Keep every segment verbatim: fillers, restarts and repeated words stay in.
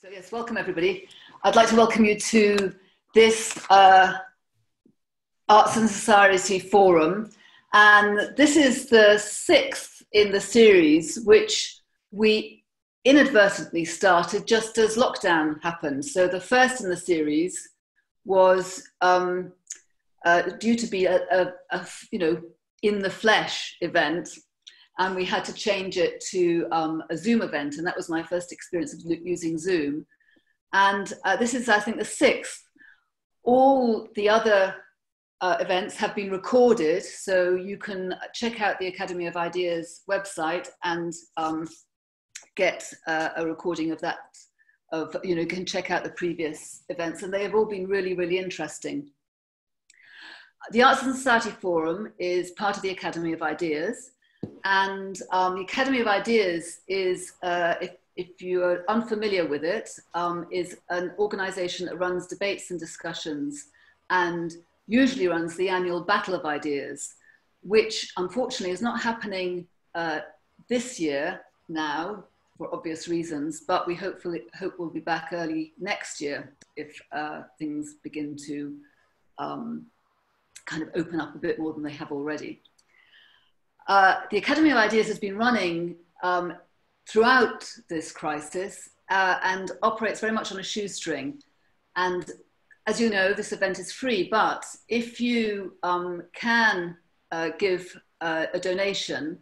So yes, welcome everybody. I'd like to welcome you to this uh, Arts and Society Forum. And this is the sixth in the series, which we inadvertently started just as lockdown happened. So the first in the series was um, uh, due to be a, a, a, you know, in the flesh event. And we had to change it to um, a Zoom event. And that was my first experience of using Zoom. And uh, this is, I think, the sixth. All the other uh, events have been recorded. So you can check out the Academy of Ideas website and um, get uh, a recording of that. Of, you know, you can check out the previous events. And they have all been really, really interesting. The Arts and Society Forum is part of the Academy of Ideas. And um, the Academy of Ideas is, uh, if, if you are unfamiliar with it, um, is an organisation that runs debates and discussions and usually runs the annual Battle of Ideas, which unfortunately is not happening uh, this year now for obvious reasons, but we hopefully hope we'll be back early next year if uh, things begin to um, kind of open up a bit more than they have already. Uh, the Academy of Ideas has been running um, throughout this crisis uh, and operates very much on a shoestring. And as you know, this event is free, but if you um, can uh, give uh, a donation,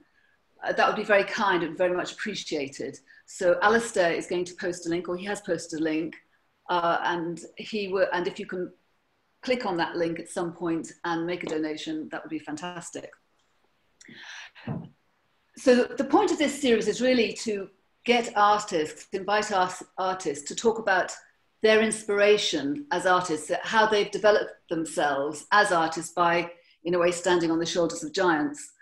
uh, that would be very kind and very much appreciated. So Alistair is going to post a link, or he has posted a link, uh, and, he will, and if you can click on that link at some point and make a donation, that would be fantastic. So the point of this series is really to get artists, invite us artists to talk about their inspiration as artists, how they've developed themselves as artists by, in a way, standing on the shoulders of giants.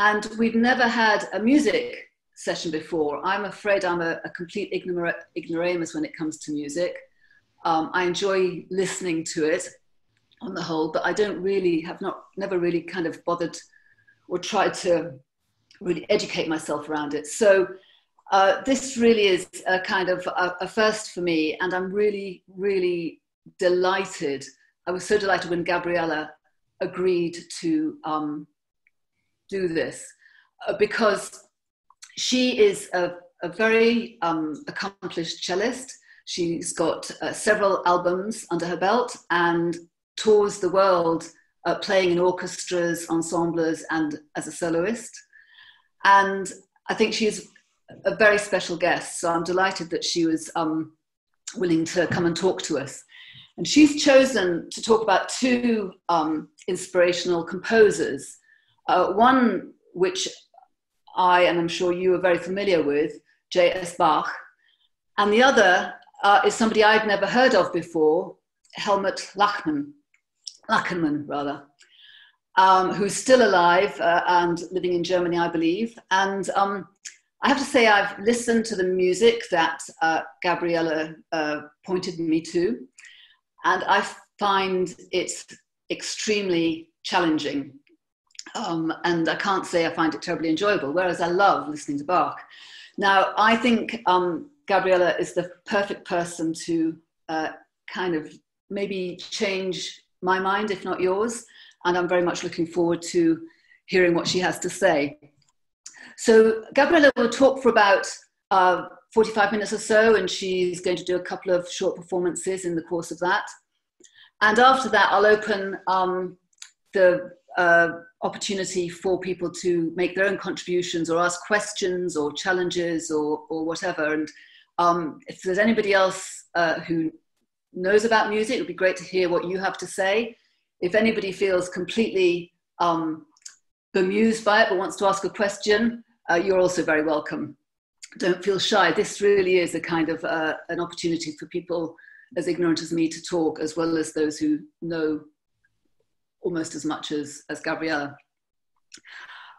And we've never had a music session before. I'm afraid I'm a, a complete ignora ignoramus when it comes to music. Um, I enjoy listening to it on the whole, but I don't really, have not, never really kind of bothered or try to really educate myself around it. So uh, this really is a kind of a, a first for me, and I'm really, really delighted. I was so delighted when Gabriella agreed to um, do this, uh, because she is a, a very um, accomplished cellist. She's got uh, several albums under her belt and tours the world Uh, playing in orchestras, ensembles, and as a soloist. And I think she's a very special guest, so I'm delighted that she was um, willing to come and talk to us. And she's chosen to talk about two um, inspirational composers, uh, one which I, and I'm sure you are very familiar with, J S Bach, and the other uh, is somebody I've never heard of before, Helmut Lachenmann. Lachenmann, rather, um, who's still alive uh, and living in Germany, I believe. And um, I have to say I've listened to the music that uh, Gabriella uh, pointed me to, and I find it extremely challenging. Um, and I can't say I find it terribly enjoyable, whereas I love listening to Bach. Now, I think um, Gabriella is the perfect person to uh, kind of maybe change my mind, if not yours, and I'm very much looking forward to hearing what she has to say. So Gabriella will talk for about uh, forty-five minutes or so, and she's going to do a couple of short performances in the course of that. And after that, I'll open um, the uh, opportunity for people to make their own contributions or ask questions or challenges or, or whatever. And um, if there's anybody else uh, who knows about music, it would be great to hear what you have to say. If anybody feels completely um, bemused by it but wants to ask a question, uh, you're also very welcome. Don't feel shy. This really is a kind of uh, an opportunity for people as ignorant as me to talk, as well as those who know almost as much as, as Gabriella.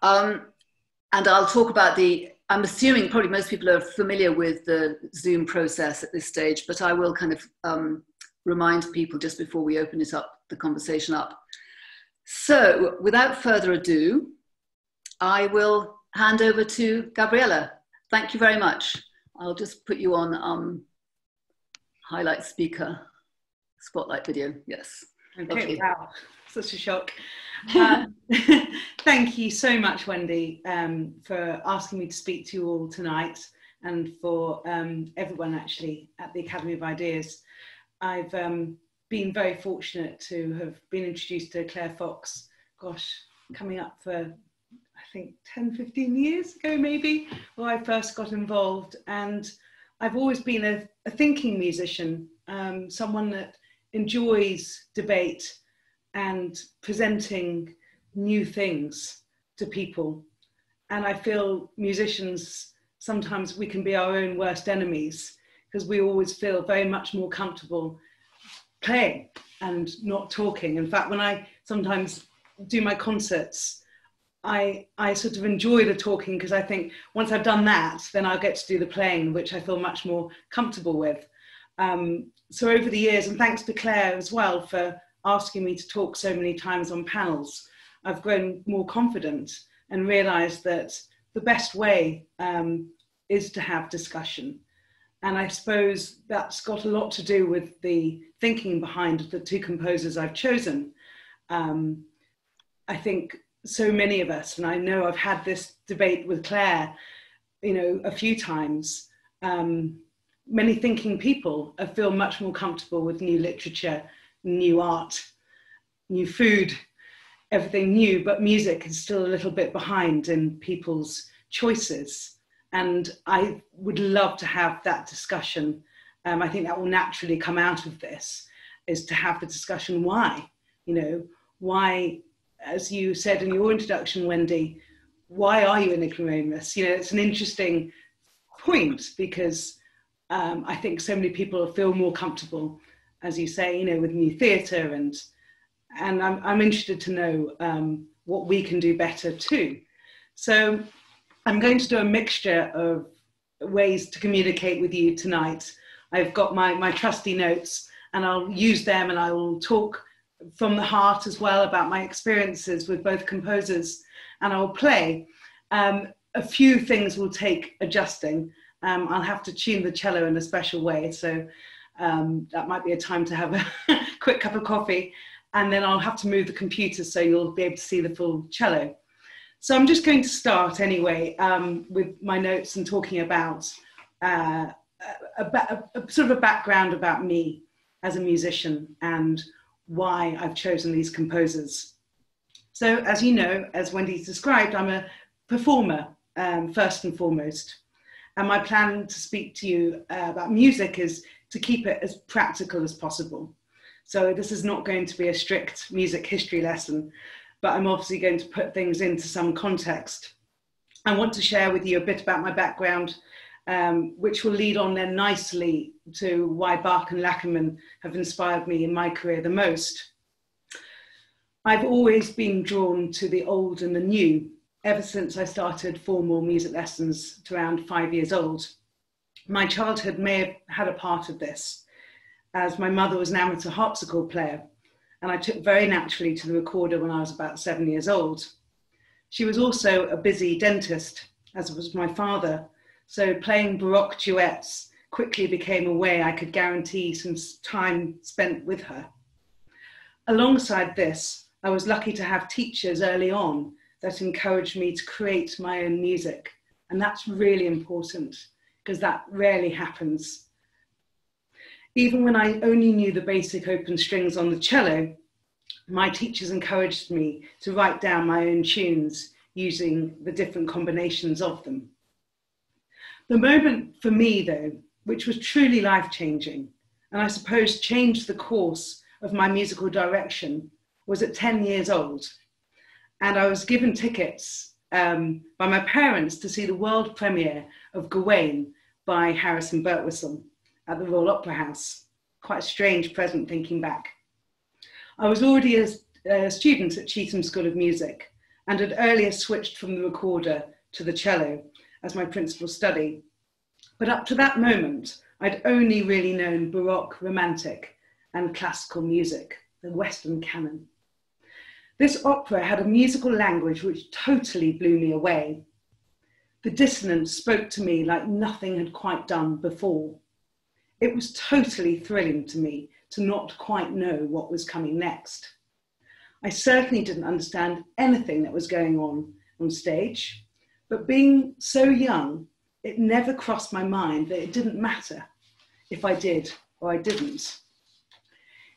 Um, and I'll talk about the I'm assuming probably most people are familiar with the Zoom process at this stage, but I will kind of um, remind people just before we open it up, the conversation up. So without further ado, I will hand over to Gabriella. Thank you very much. I'll just put you on um, highlight speaker, spotlight video, yes. Okay, lovely. Wow, such a shock. Um, thank you so much, Wendy, um, for asking me to speak to you all tonight, and for um, everyone actually at the Academy of Ideas. I've um, been very fortunate to have been introduced to Claire Fox, gosh, coming up for, I think, ten, fifteen years ago maybe, where I first got involved. And I've always been a, a thinking musician, um, someone that enjoys debate and presenting new things to people. And I feel musicians, sometimes we can be our own worst enemies, because we always feel very much more comfortable playing and not talking. In fact, when I sometimes do my concerts, I, I sort of enjoy the talking, because I think once I've done that, then I'll get to do the playing, which I feel much more comfortable with. Um, so over the years, and thanks to Claire as well for asking me to talk so many times on panels, I've grown more confident and realised that the best way um, is to have discussion. And I suppose that's got a lot to do with the thinking behind the two composers I've chosen. Um, I think so many of us, and I know I've had this debate with Claire, you know, a few times, um, many thinking people feel much more comfortable with new literature, new art, new food, everything new, but music is still a little bit behind in people's choices. And I would love to have that discussion. Um, I think that will naturally come out of this, is to have the discussion why, you know, why, as you said in your introduction, Wendy, why are you ignoramus? You know, it's an interesting point, because um, I think so many people feel more comfortable, as you say, you know, with new theatre, and, and I'm, I'm interested to know um, what we can do better too. So I'm going to do a mixture of ways to communicate with you tonight. I've got my, my trusty notes, and I'll use them, and I will talk from the heart as well about my experiences with both composers, and I'll play. Um, a few things will take adjusting. Um, I'll have to tune the cello in a special way, so um, that might be a time to have a quick cup of coffee, and then I'll have to move the computer so you'll be able to see the full cello. So I'm just going to start anyway um, with my notes and talking about, uh, a, a, a sort of a background about me as a musician and why I've chosen these composers. So as you know, as Wendy's described, I'm a performer um, first and foremost. And my plan to speak to you uh, about music is to keep it as practical as possible. So this is not going to be a strict music history lesson, but I'm obviously going to put things into some context. I want to share with you a bit about my background, um, which will lead on then nicely to why Bach and Lachenmann have inspired me in my career the most. I've always been drawn to the old and the new, ever since I started formal music lessons to around five years old. My childhood may have had a part of this, as my mother was an amateur harpsichord player, and I took very naturally to the recorder when I was about seven years old. She was also a busy dentist, as was my father, so playing Baroque duets quickly became a way I could guarantee some time spent with her. Alongside this, I was lucky to have teachers early on that encouraged me to create my own music, and that's really important, because that rarely happens. Even when I only knew the basic open strings on the cello, my teachers encouraged me to write down my own tunes using the different combinations of them. The moment for me, though, which was truly life-changing, and I suppose changed the course of my musical direction, was at ten years old. And I was given tickets um, by my parents to see the world premiere of Gawain by Harrison Birtwistle at the Royal Opera House. Quite a strange present thinking back. I was already a, a student at Chetham's School of Music, and had earlier switched from the recorder to the cello as my principal study. But up to that moment, I'd only really known Baroque, Romantic, and classical music, the Western canon. This opera had a musical language which totally blew me away. The dissonance spoke to me like nothing had quite done before. It was totally thrilling to me to not quite know what was coming next. I certainly didn't understand anything that was going on on stage, but being so young, it never crossed my mind that it didn't matter if I did or I didn't.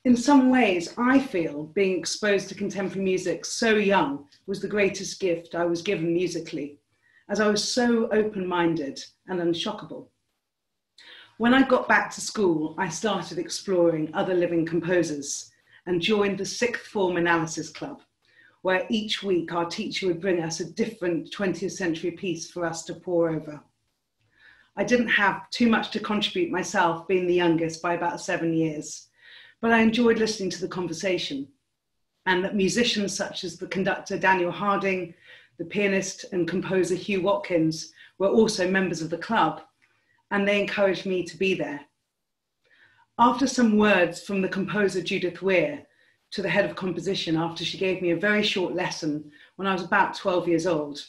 In some ways, I feel being exposed to contemporary music so young was the greatest gift I was given musically, as I was so open-minded and unshockable. When I got back to school, I started exploring other living composers and joined the Sixth Form Analysis Club, where each week our teacher would bring us a different twentieth century piece for us to pore over. I didn't have too much to contribute myself, being the youngest by about seven years, but I enjoyed listening to the conversation, and that musicians such as the conductor Daniel Harding, the pianist and composer Hugh Watkins were also members of the club, and they encouraged me to be there. After some words from the composer Judith Weir to the head of composition after she gave me a very short lesson when I was about twelve years old,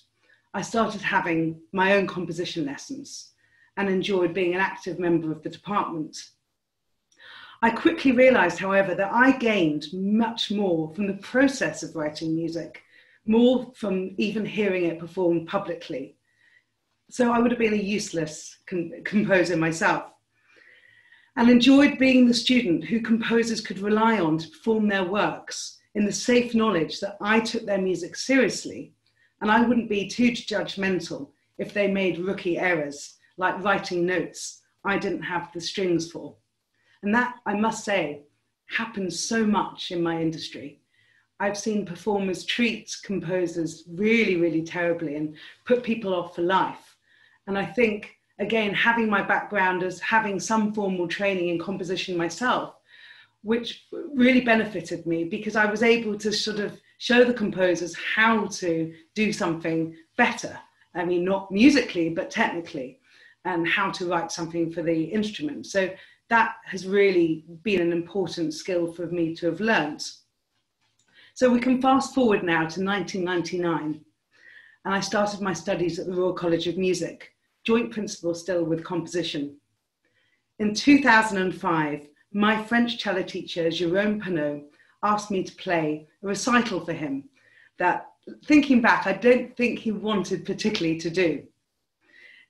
I started having my own composition lessons and enjoyed being an active member of the department. I quickly realized, however, that I gained much more from the process of writing music, more from even hearing it performed publicly. So I would have been a useless composer myself, and enjoyed being the student who composers could rely on to perform their works in the safe knowledge that I took their music seriously, and I wouldn't be too judgmental if they made rookie errors, like writing notes I didn't have the strings for. And that, I must say, happens so much in my industry. I've seen performers treat composers really, really terribly and put people off for life. And I think, again, having my background as having some formal training in composition myself, which really benefited me because I was able to sort of show the composers how to do something better. I mean, not musically, but technically, and how to write something for the instrument. So that has really been an important skill for me to have learned. So we can fast forward now to nineteen ninety-nine, and I started my studies at the Royal College of Music, joint principal still with composition. In two thousand five, my French cello teacher, Jérôme Pano, asked me to play a recital for him that, thinking back, I don't think he wanted particularly to do.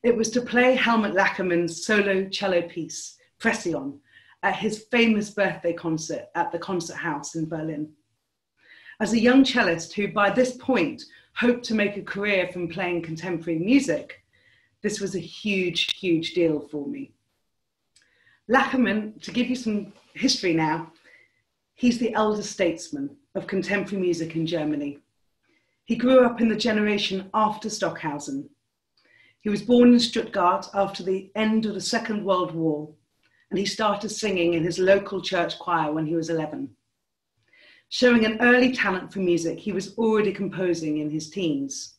It was to play Helmut Lachenmann's solo cello piece, Pression, at his famous birthday concert at the Concert House in Berlin. As a young cellist who by this point hoped to make a career from playing contemporary music, this was a huge, huge deal for me. Lachenmann, to give you some history now, he's the elder statesman of contemporary music in Germany. He grew up in the generation after Stockhausen. He was born in Stuttgart after the end of the Second World War, and he started singing in his local church choir when he was eleven. Showing an early talent for music, he was already composing in his teens.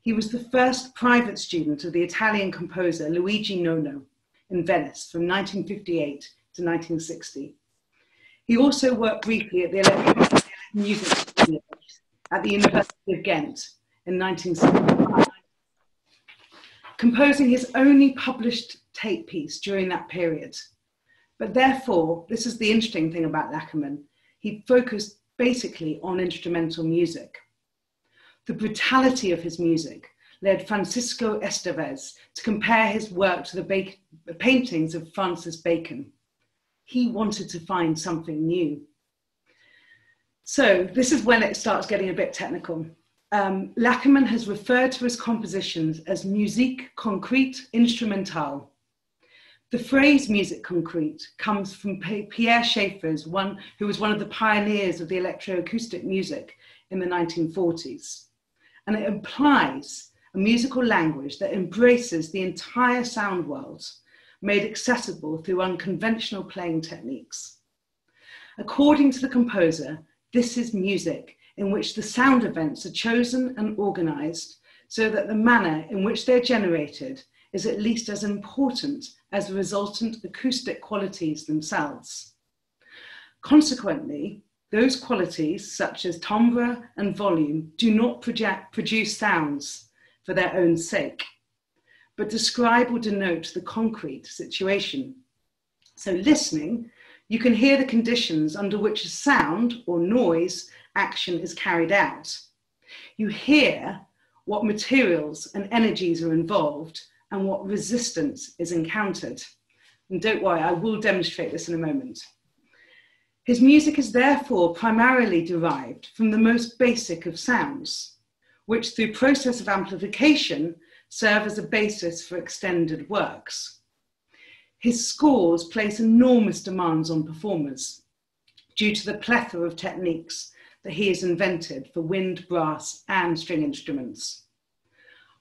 He was the first private student of the Italian composer Luigi Nono in Venice from nineteen fifty-eight to nineteen sixty. He also worked briefly at the Electronic Music Studio at the University of Ghent in nineteen seventy-five, composing his only published tape piece during that period. But therefore, this is the interesting thing about Lachenmann, he focused basically on instrumental music. The brutality of his music led Francisco Estevez to compare his work to the paintings of Francis Bacon. He wanted to find something new. So this is when it starts getting a bit technical. Um, Lachenmann has referred to his compositions as musique concrète instrumentale. The phrase music concrete comes from Pierre Schaeffer's, one who was one of the pioneers of the electroacoustic music in the nineteen forties. And it implies a musical language that embraces the entire sound world, made accessible through unconventional playing techniques. According to the composer, this is music in which the sound events are chosen and organized so that the manner in which they're generated is at least as important as the resultant acoustic qualities themselves. Consequently, those qualities, such as timbre and volume, do not project, produce sounds for their own sake, but describe or denote the concrete situation. So listening, you can hear the conditions under which a sound or noise action is carried out. You hear what materials and energies are involved and what resistance is encountered. And don't worry, I will demonstrate this in a moment. His music is therefore primarily derived from the most basic of sounds, which through process of amplification serve as a basis for extended works. His scores place enormous demands on performers due to the plethora of techniques that he has invented for wind, brass, and string instruments.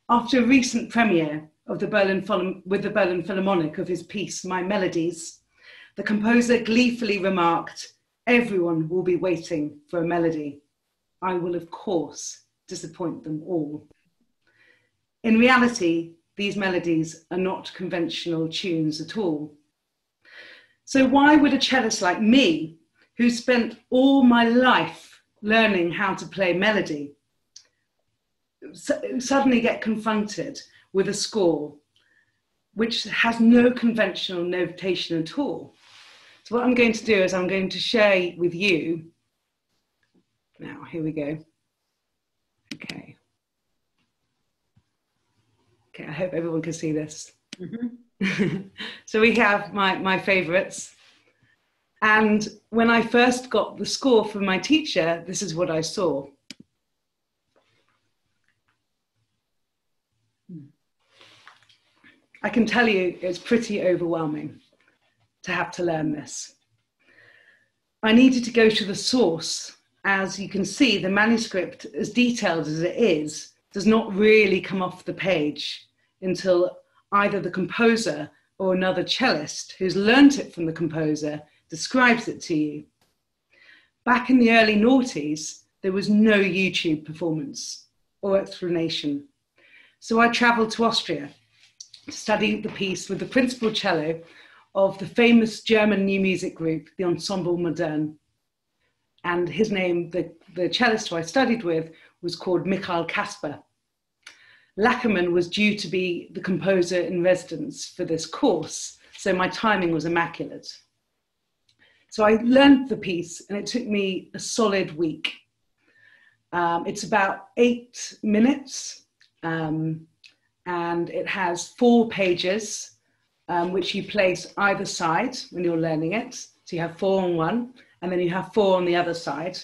After a recent premiere of the Berlin, with the Berlin Philharmonic of his piece, My Melodies, the composer gleefully remarked, "Everyone will be waiting for a melody. I will, of course, disappoint them all." In reality, these melodies are not conventional tunes at all. So why would a cellist like me, who spent all my life learning how to play melody, suddenly get confronted with a score which has no conventional notation at all? So what I'm going to do is I'm going to share with you, now here we go, okay. Okay, I hope everyone can see this. Mm-hmm. So we have my, my favorites. And when I first got the score from my teacher, this is what I saw. I can tell you it's pretty overwhelming to have to learn this. I needed to go to the source. As you can see, the manuscript, as detailed as it is, does not really come off the page until either the composer or another cellist who's learnt it from the composer describes it to you. Back in the early noughties, there was no YouTube performance or explanation. So I travelled to Austria to study the piece with the principal cello of the famous German new music group, the Ensemble Modern. And his name, the, the cellist who I studied with, was called Michael Kasper. Lachenmann was due to be the composer in residence for this course, so my timing was immaculate. So I learned the piece and it took me a solid week. Um, it's about eight minutes um, and it has four pages um, which you place either side when you're learning it. So you have four on one and then you have four on the other side.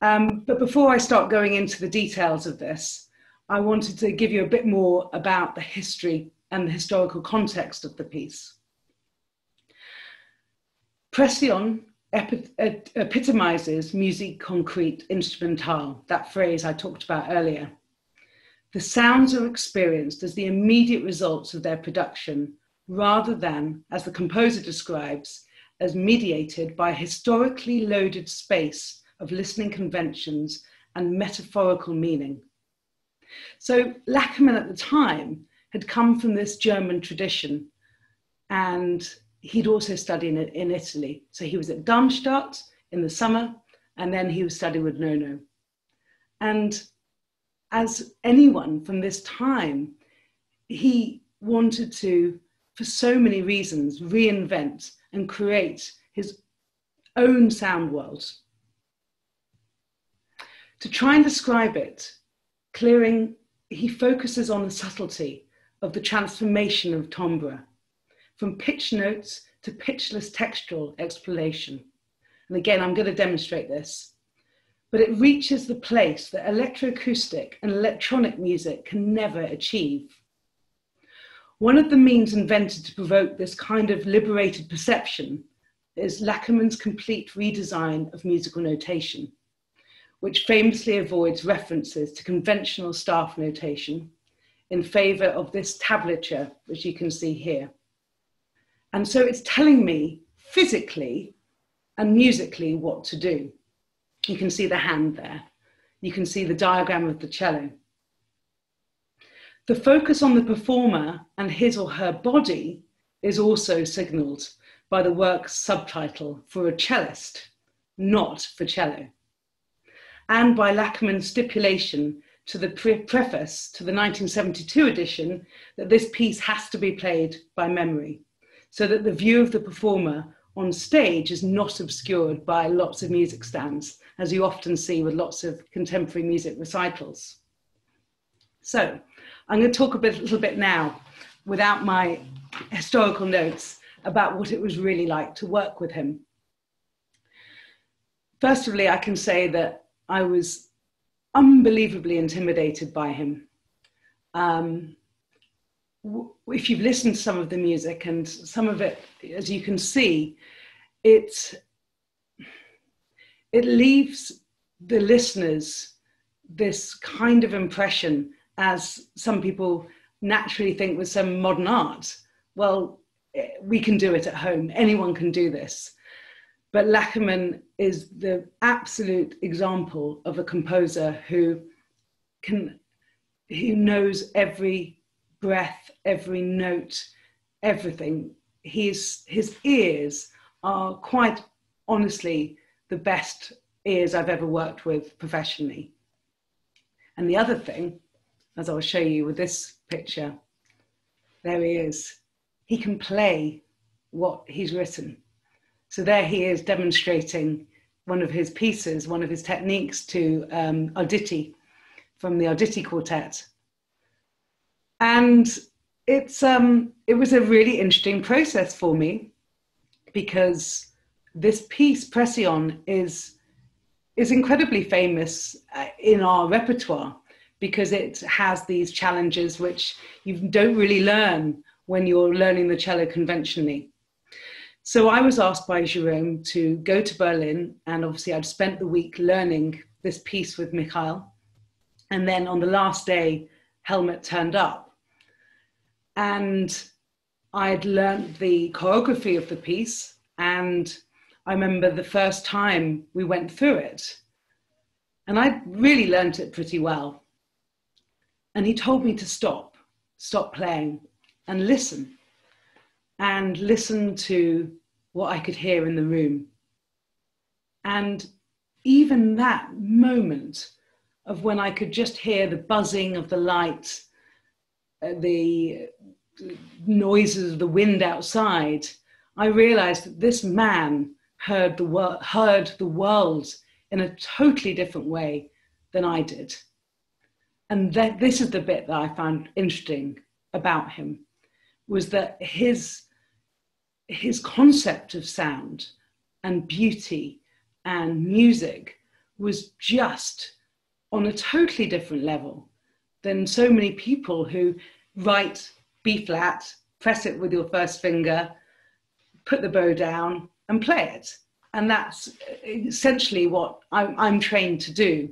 Um, but before I start going into the details of this, I wanted to give you a bit more about the history and the historical context of the piece. Pression epitomizes musique concrète instrumentale, that phrase I talked about earlier. The sounds are experienced as the immediate results of their production, rather than, as the composer describes, as mediated by a historically loaded space of listening conventions and metaphorical meaning. So Lachenmann at the time had come from this German tradition, and he'd also studied in, in Italy. So he was at Darmstadt in the summer, and then he was studying with Nono. And as anyone from this time, he wanted to, for so many reasons, reinvent and create his own sound world. To try and describe it, clearing, he focuses on the subtlety of the transformation of timbre, from pitch notes to pitchless textual explanation. And again, I'm going to demonstrate this, but it reaches the place that electroacoustic and electronic music can never achieve. One of the means invented to provoke this kind of liberated perception is Lachenmann's complete redesign of musical notation, which famously avoids references to conventional staff notation in favor of this tablature, which you can see here. And so it's telling me physically and musically what to do. You can see the hand there. You can see the diagram of the cello. The focus on the performer and his or her body is also signaled by the work's subtitle, "For a Cellist, Not for Cello," and by Lachenmann's stipulation to the pre preface to the nineteen seventy-two edition that this piece has to be played by memory. so that the view of the performer on stage is not obscured by lots of music stands, as you often see with lots of contemporary music recitals. So I'm going to talk a bit, little bit now, without my historical notes, about what it was really like to work with him. First of all, I can say that I was unbelievably intimidated by him. Um, if you've listened to some of the music, and some of it, as you can see, it, it leaves the listeners this kind of impression, as some people naturally think with some modern art, well, we can do it at home, anyone can do this. But Lachenmann is the absolute example of a composer who can, who knows every breath, every note, everything. His, his ears are quite honestly the best ears I've ever worked with professionally. And the other thing, as I'll show you with this picture, there he is. He can play what he's written. So there he is demonstrating one of his pieces, one of his techniques to um, Arditti, from the Arditti Quartet. And it's, um, it was a really interesting process for me, because this piece, Pression, is, is incredibly famous in our repertoire, because it has these challenges which you don't really learn when you're learning the cello conventionally. So I was asked by Jérôme to go to Berlin, and obviously I'd spent the week learning this piece with Michael. And then on the last day, Helmut turned up. And I'd learned the choreography of the piece, and I remember the first time we went through it. And I really learned it pretty well. And he told me to stop, stop playing and listen. And listen to what I could hear in the room. And even that moment of when I could just hear the buzzing of the light, uh, the noises of the wind outside, I realized that this man heard the, wor- heard the world in a totally different way than I did. And that, this is the bit that I found interesting about him, was that his His concept of sound and beauty and music was just on a totally different level than so many people who write B flat, press it with your first finger, put the bow down and play it. And that's essentially what I'm, I'm trained to do.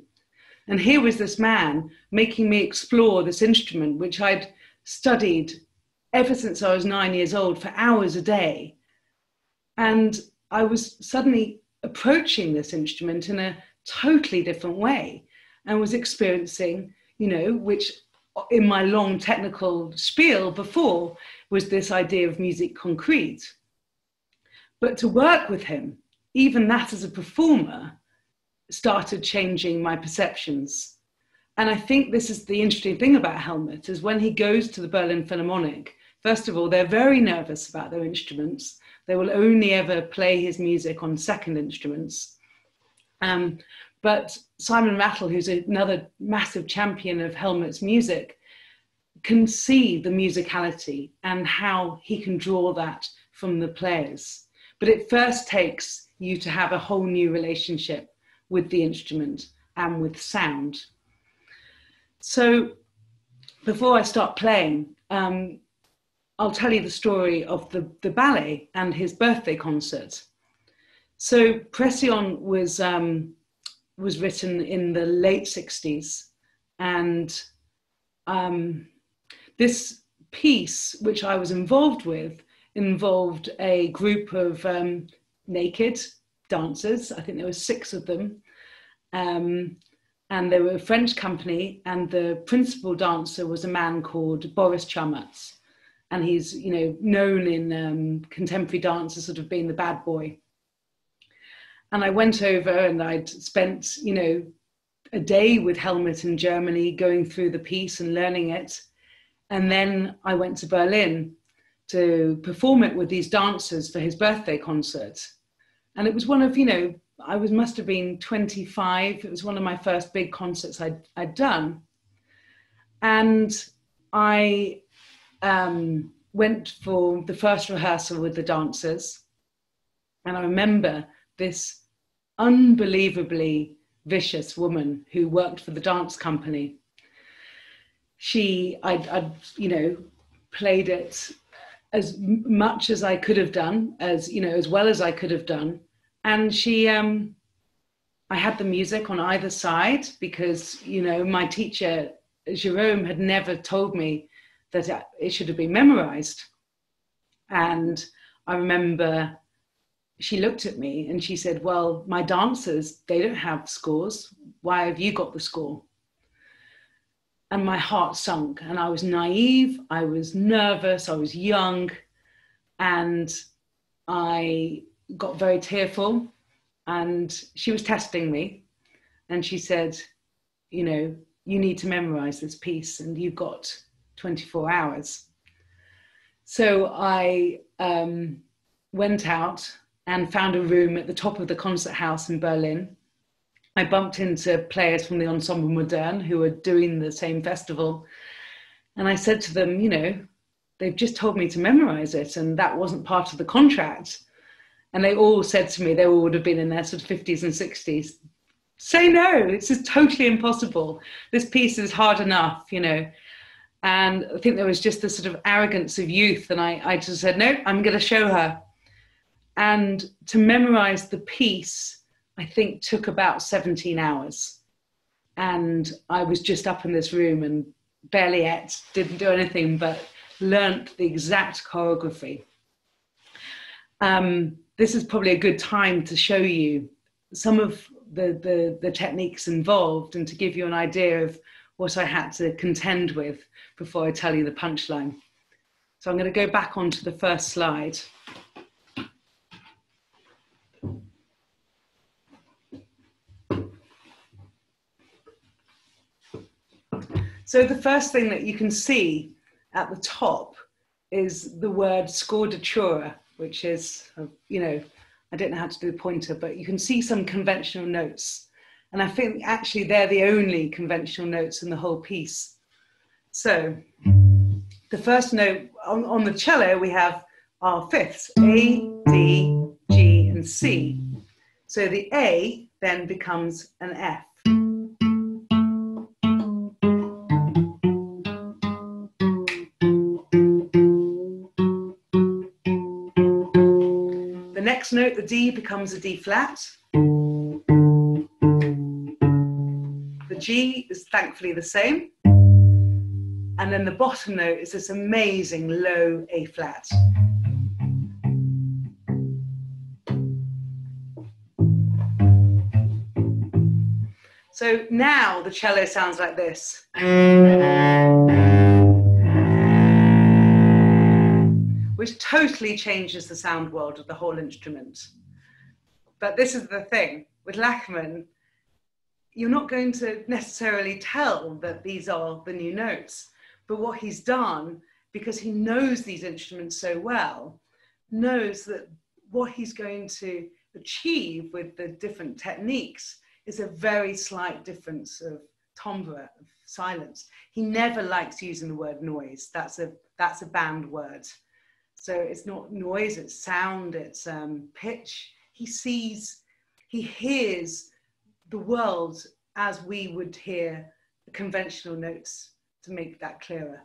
And here was this man making me explore this instrument, which I'd studied ever since I was nine years old for hours a day. And I was suddenly approaching this instrument in a totally different way, and was experiencing, you know, which in my long technical spiel before was this idea of music concrete. But to work with him, even that as a performer, started changing my perceptions. And I think this is the interesting thing about Helmut, is when he goes to the Berlin Philharmonic, first of all, they're very nervous about their instruments. They will only ever play his music on second instruments. Um, but Simon Rattle, who's another massive champion of Helmut's music, can see the musicality and how he can draw that from the players. But it first takes you to have a whole new relationship with the instrument and with sound. So before I start playing, um, I'll tell you the story of the, the ballet and his birthday concert. So Pression was, um, was written in the late sixties. And um, this piece, which I was involved with, involved a group of um, naked dancers. I think there were six of them. Um, and they were a French company, and the principal dancer was a man called Boris Charmatz. And he's, you know, known in um, contemporary dance as sort of being the bad boy. And I went over, and I'd spent, you know, a day with Helmut in Germany, going through the piece and learning it. And then I went to Berlin to perform it with these dancers for his birthday concerts. And it was one of, you know, I was, must have been twenty-five. It was one of my first big concerts I'd, I'd done. And I um, went for the first rehearsal with the dancers. And I remember this unbelievably vicious woman who worked for the dance company. She, I'd, I'd you know, played it as much as I could have done, as, you know, as well as I could have done. And she, um, I had the music on either side because, you know, my teacher, Jérôme, had never told me that it should have been memorized. And I remember she looked at me and she said, well, my dancers, they don't have scores. Why have you got the score? And my heart sunk, and I was naive, I was nervous, I was young, and I got very tearful, and she was testing me, and she said, you know, you need to memorize this piece, and you've got twenty-four hours. So I um, went out and found a room at the top of the concert house in Berlin. I bumped into players from the Ensemble Modern who were doing the same festival. And I said to them, you know, they've just told me to memorize it, and that wasn't part of the contract. And they all said to me, they all would have been in their sort of fifties and sixties, say no, this is totally impossible. This piece is hard enough, you know. And I think there was just this sort of arrogance of youth. And I, I just said, no, I'm going to show her. And to memorize the piece, I think, took about seventeen hours. And I was just up in this room and barely ate, didn't do anything, but learnt the exact choreography. Um, this is probably a good time to show you some of the, the, the techniques involved and to give you an idea of what I had to contend with before I tell you the punchline. So I'm going to go back onto the first slide. So the first thing that you can see at the top is the word scordatura, which is, you know, I don't know how to do the pointer, but you can see some conventional notes. And I think actually they're the only conventional notes in the whole piece. So the first note on, on the cello, we have our fifths, A, D, G, and C. So the A then becomes an F. Note, the D becomes a D flat. The G is thankfully the same. And then the bottom note is this amazing low A flat. So now the cello sounds like this. Which totally changes the sound world of the whole instrument. But this is the thing, with Lachenmann, you're not going to necessarily tell that these are the new notes, but what he's done, because he knows these instruments so well, knows that what he's going to achieve with the different techniques is a very slight difference of timbre, of silence. He never likes using the word noise, that's a, that's a banned word. So it's not noise, it's sound, it's um, pitch. He sees, he hears the world as we would hear the conventional notes, to make that clearer.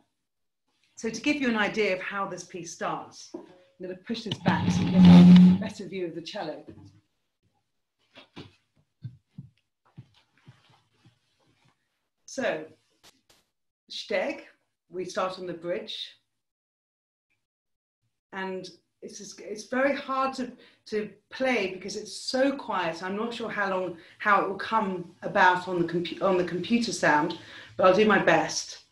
So to give you an idea of how this piece starts, I'm going to push this back so you get a better view of the cello. So, Steg, we start on the bridge. And it's, just, it's very hard to, to play because it's so quiet. I'm not sure how long, how it will come about on the, compu on the computer sound, but I'll do my best.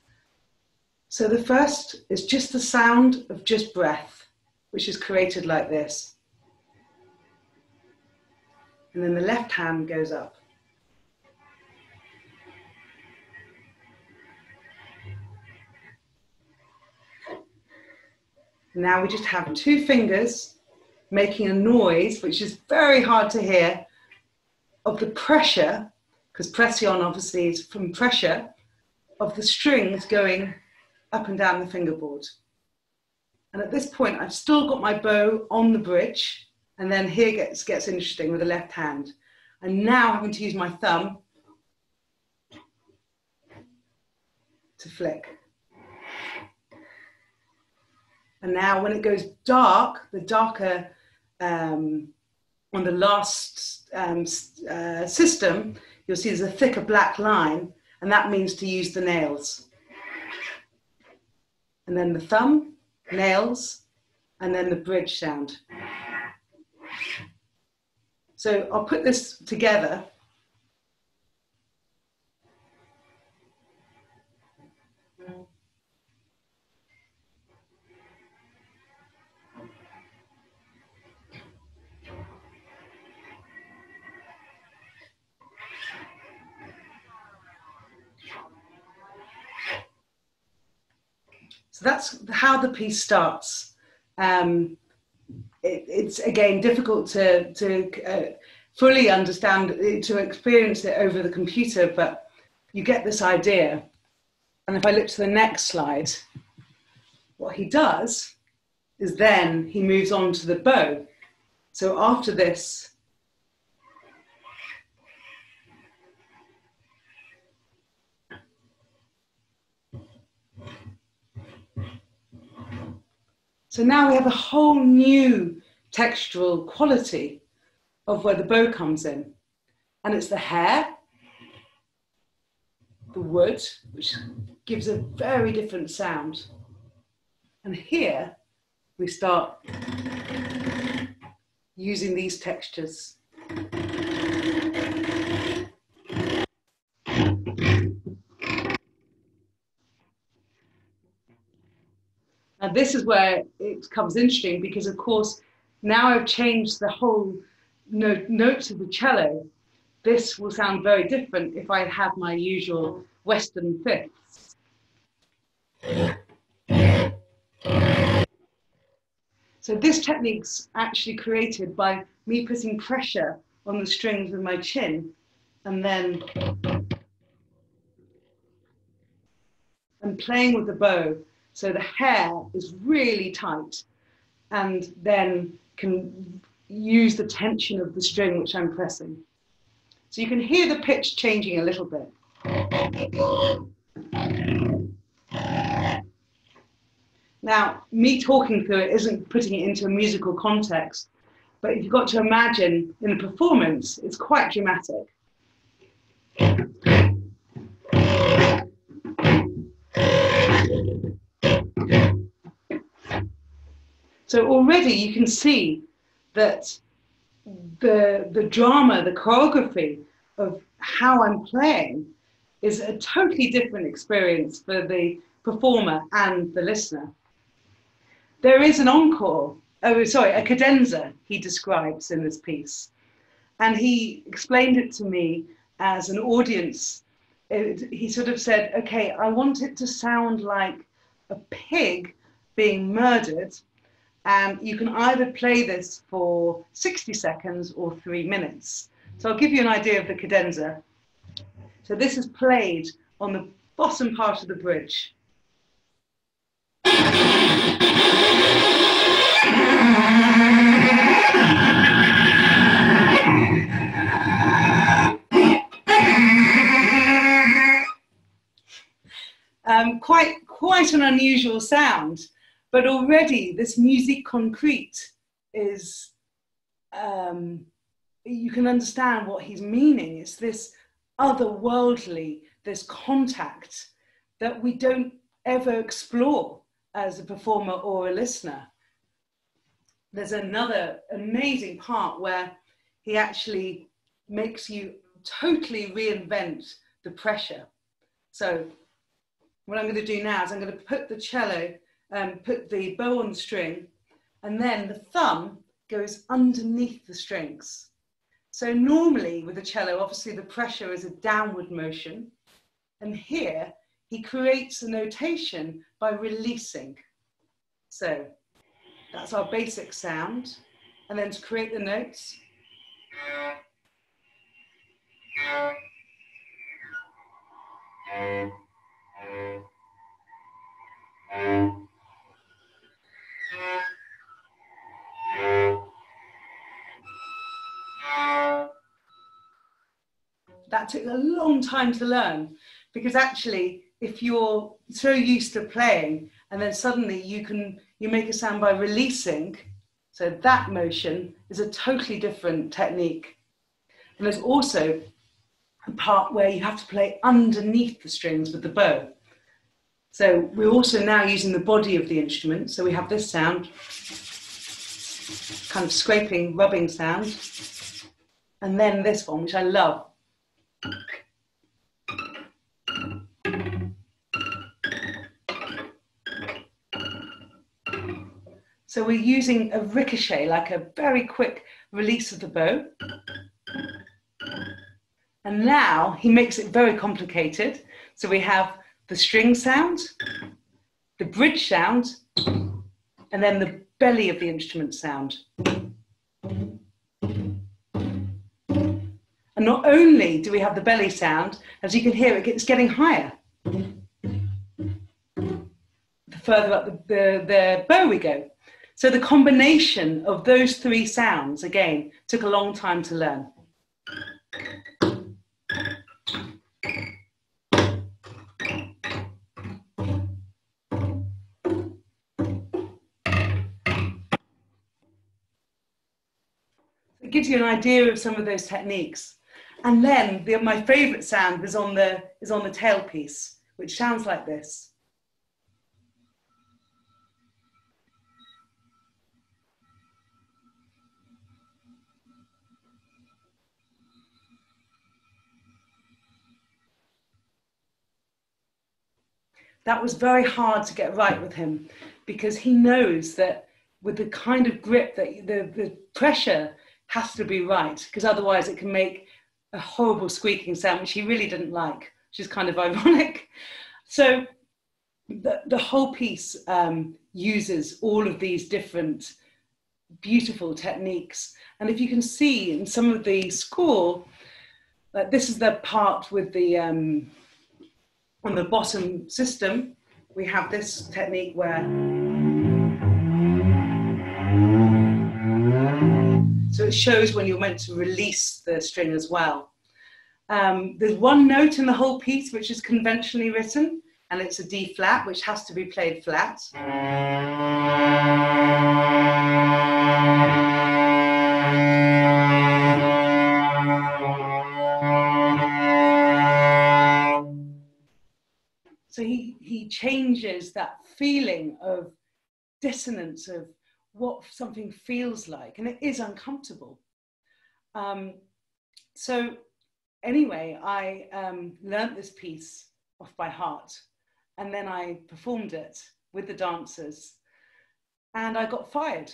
So the first is just the sound of just breath, which is created like this. And then the left hand goes up. And Now we just have two fingers making a noise, which is very hard to hear, of the pressure, because pression obviously is from pressure, of the strings going up and down the fingerboard. And at this point, I've still got my bow on the bridge, and then here gets, gets interesting with the left hand. I'm now having to use my thumb to flick. And now when it goes dark, the darker um, on the last um, uh, system, you'll see there's a thicker black line, and that means to use the nails. And then the thumb, nails, and then the bridge sound. So I'll put this together. So that's how the piece starts. Um, it, it's again difficult to, to uh, fully understand, to experience it over the computer, but you get this idea. And if I look to the next slide, what he does is then he moves on to the bow. So after this, so now we have a whole new textural quality of where the bow comes in. And it's the hair, the wood, which gives a very different sound. And here we start using these textures. Now this is where it becomes interesting because, of course, now I've changed the whole note, notes of the cello. This will sound very different if I had my usual Western fifths. So this technique's actually created by me putting pressure on the strings with my chin and then and playing with the bow. So the hair is really tight and then can use the tension of the string which I'm pressing. So you can hear the pitch changing a little bit. Now, me talking through it isn't putting it into a musical context, but if you've got to imagine in the performance, it's quite dramatic. So already you can see that the, the drama, the choreography of how I'm playing is a totally different experience for the performer and the listener. There is an encore, oh sorry, a cadenza he describes in this piece. And he explained it to me as an audience. It, he sort of said, okay, I want it to sound like a pig being murdered. And you can either play this for sixty seconds or three minutes. So I'll give you an idea of the cadenza. So this is played on the bottom part of the bridge. Um, quite, quite an unusual sound. But already this musique concrète is, um, you can understand what he's meaning. It's this otherworldly, this contact that we don't ever explore as a performer or a listener. There's another amazing part where he actually makes you totally reinvent the pressure. So what I'm going to do now is I'm going to put the cello Um, put the bow on the string, and then the thumb goes underneath the strings. So normally with the cello, obviously the pressure is a downward motion, and here he creates a notation by releasing. So That's our basic sound. And then to create the notes, that took a long time to learn, because actually if you're so used to playing and then suddenly you can you make a sound by releasing, so that motion is a totally different technique. And there's also a part where you have to play underneath the strings with the bow. So we're also now using the body of the instrument. So we have this sound, kind of scraping, rubbing sound, and then this one, which I love. So we're using a ricochet, like a very quick release of the bow. And now he makes it very complicated. So we have the string sound, the bridge sound, and then the belly of the instrument sound. And not only do we have the belly sound, as you can hear, it's getting higher the further up the, the, the bow we go. So the combination of those three sounds, again, took a long time to learn. It gives you an idea of some of those techniques. And then the, my favorite sound is on the, is on the tailpiece, which sounds like this. That was very hard to get right with him, because he knows that with the kind of grip that the, the pressure has to be right, because otherwise it can make a horrible squeaking sound, which he really didn't like, which is kind of ironic. So the, the whole piece um, uses all of these different beautiful techniques. And if you can see in some of the score, uh, this is the part with the, um, on the bottom system, we have this technique where, so it shows when you're meant to release the string as well. Um, there's one note in the whole piece which is conventionally written, and it's a D flat, which has to be played flat. So he, he changes that feeling of dissonance, of what something feels like, and it is uncomfortable. Um, so anyway, I um, learnt this piece off by heart, and then I performed it with the dancers, and I got fired.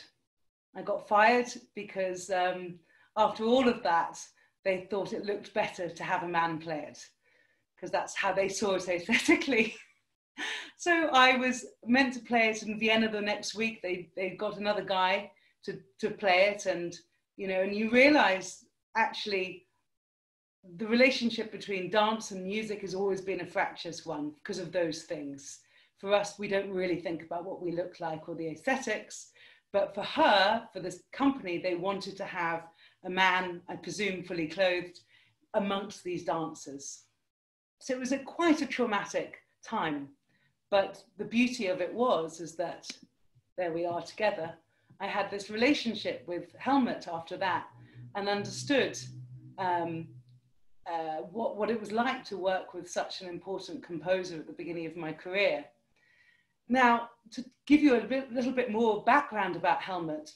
I got fired because um, after all of that, they thought it looked better to have a man play it, because that's how they saw it aesthetically. So I was meant to play it in Vienna the next week. They, they got another guy to, to play it, and, you know, and you realize actually the relationship between dance and music has always been a fractious one because of those things. For us, we don't really think about what we look like or the aesthetics, but for her, for this company, they wanted to have a man, I presume fully clothed, amongst these dancers. So it was a, quite a traumatic time, but the beauty of it was is that there we are together. I had this relationship with Helmut after that, and understood um, uh, what, what it was like to work with such an important composer at the beginning of my career. Now, to give you a bit, little bit more background about Helmut,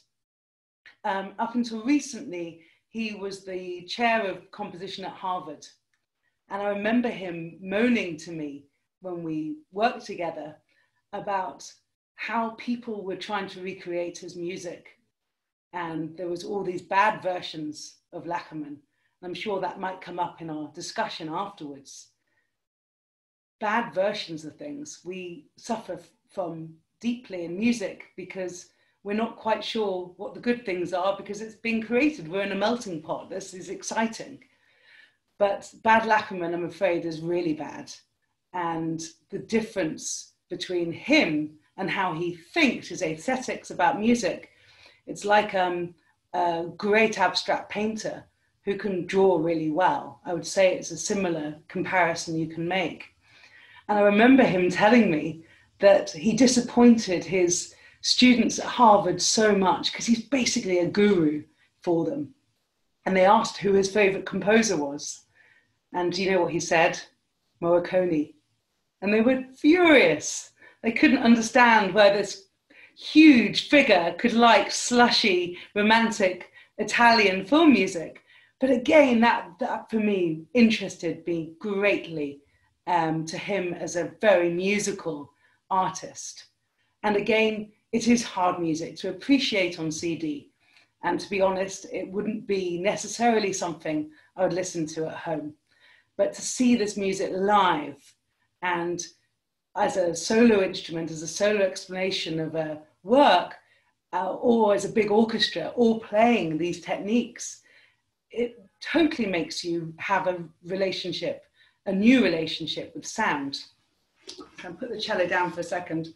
um, up until recently, he was the chair of composition at Harvard. And I remember him moaning to me when we worked together about how people were trying to recreate his music. And there was all these bad versions of Lachenmann. I'm sure that might come up in our discussion afterwards. Bad versions of things we suffer from deeply in music, because we're not quite sure what the good things are because it's been created. We're in a melting pot. This is exciting. But bad Lachenmann, I'm afraid, is really bad. And the difference between him and how he thinks, his aesthetics about music, it's like um, a great abstract painter who can draw really well. I would say it's a similar comparison you can make. And I remember him telling me that he disappointed his students at Harvard so much because he's basically a guru for them. And they asked who his favorite composer was. And do you know what he said? Morricone. And they were furious. They couldn't understand where this huge figure could like slushy, romantic Italian film music. But again, that, that for me interested me greatly um, to him as a very musical artist. And again, it is hard music to appreciate on C D. And to be honest, it wouldn't be necessarily something I would listen to at home. But to see this music live and as a solo instrument, as a solo explanation of a work, uh, or as a big orchestra, all playing these techniques, it totally makes you have a relationship, a new relationship with sound. I'll put the cello down for a second.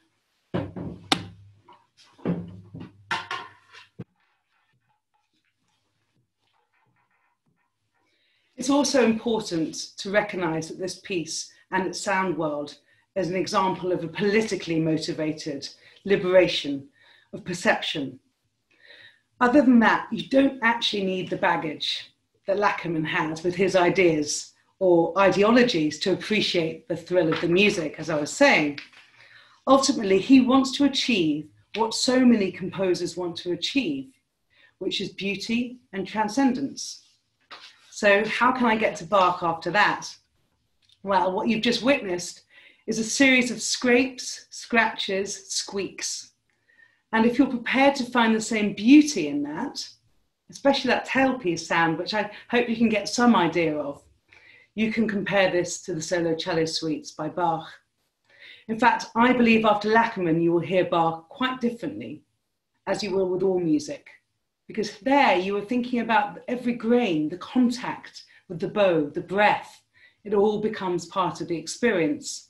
It's also important to recognize that this piece and its sound world is an example of a politically motivated liberation of perception. Other than that, you don't actually need the baggage that Lachenmann has with his ideas or ideologies to appreciate the thrill of the music, as I was saying. Ultimately, he wants to achieve what so many composers want to achieve, which is beauty and transcendence. So how can I get to Bach after that? Well, what you've just witnessed is a series of scrapes, scratches, squeaks. And if you're prepared to find the same beauty in that, especially that tailpiece sound, which I hope you can get some idea of, you can compare this to the solo cello suites by Bach. In fact, I believe after Lachenmann, you will hear Bach quite differently, as you will with all music. Because there you were thinking about every grain, the contact with the bow, the breath, it all becomes part of the experience.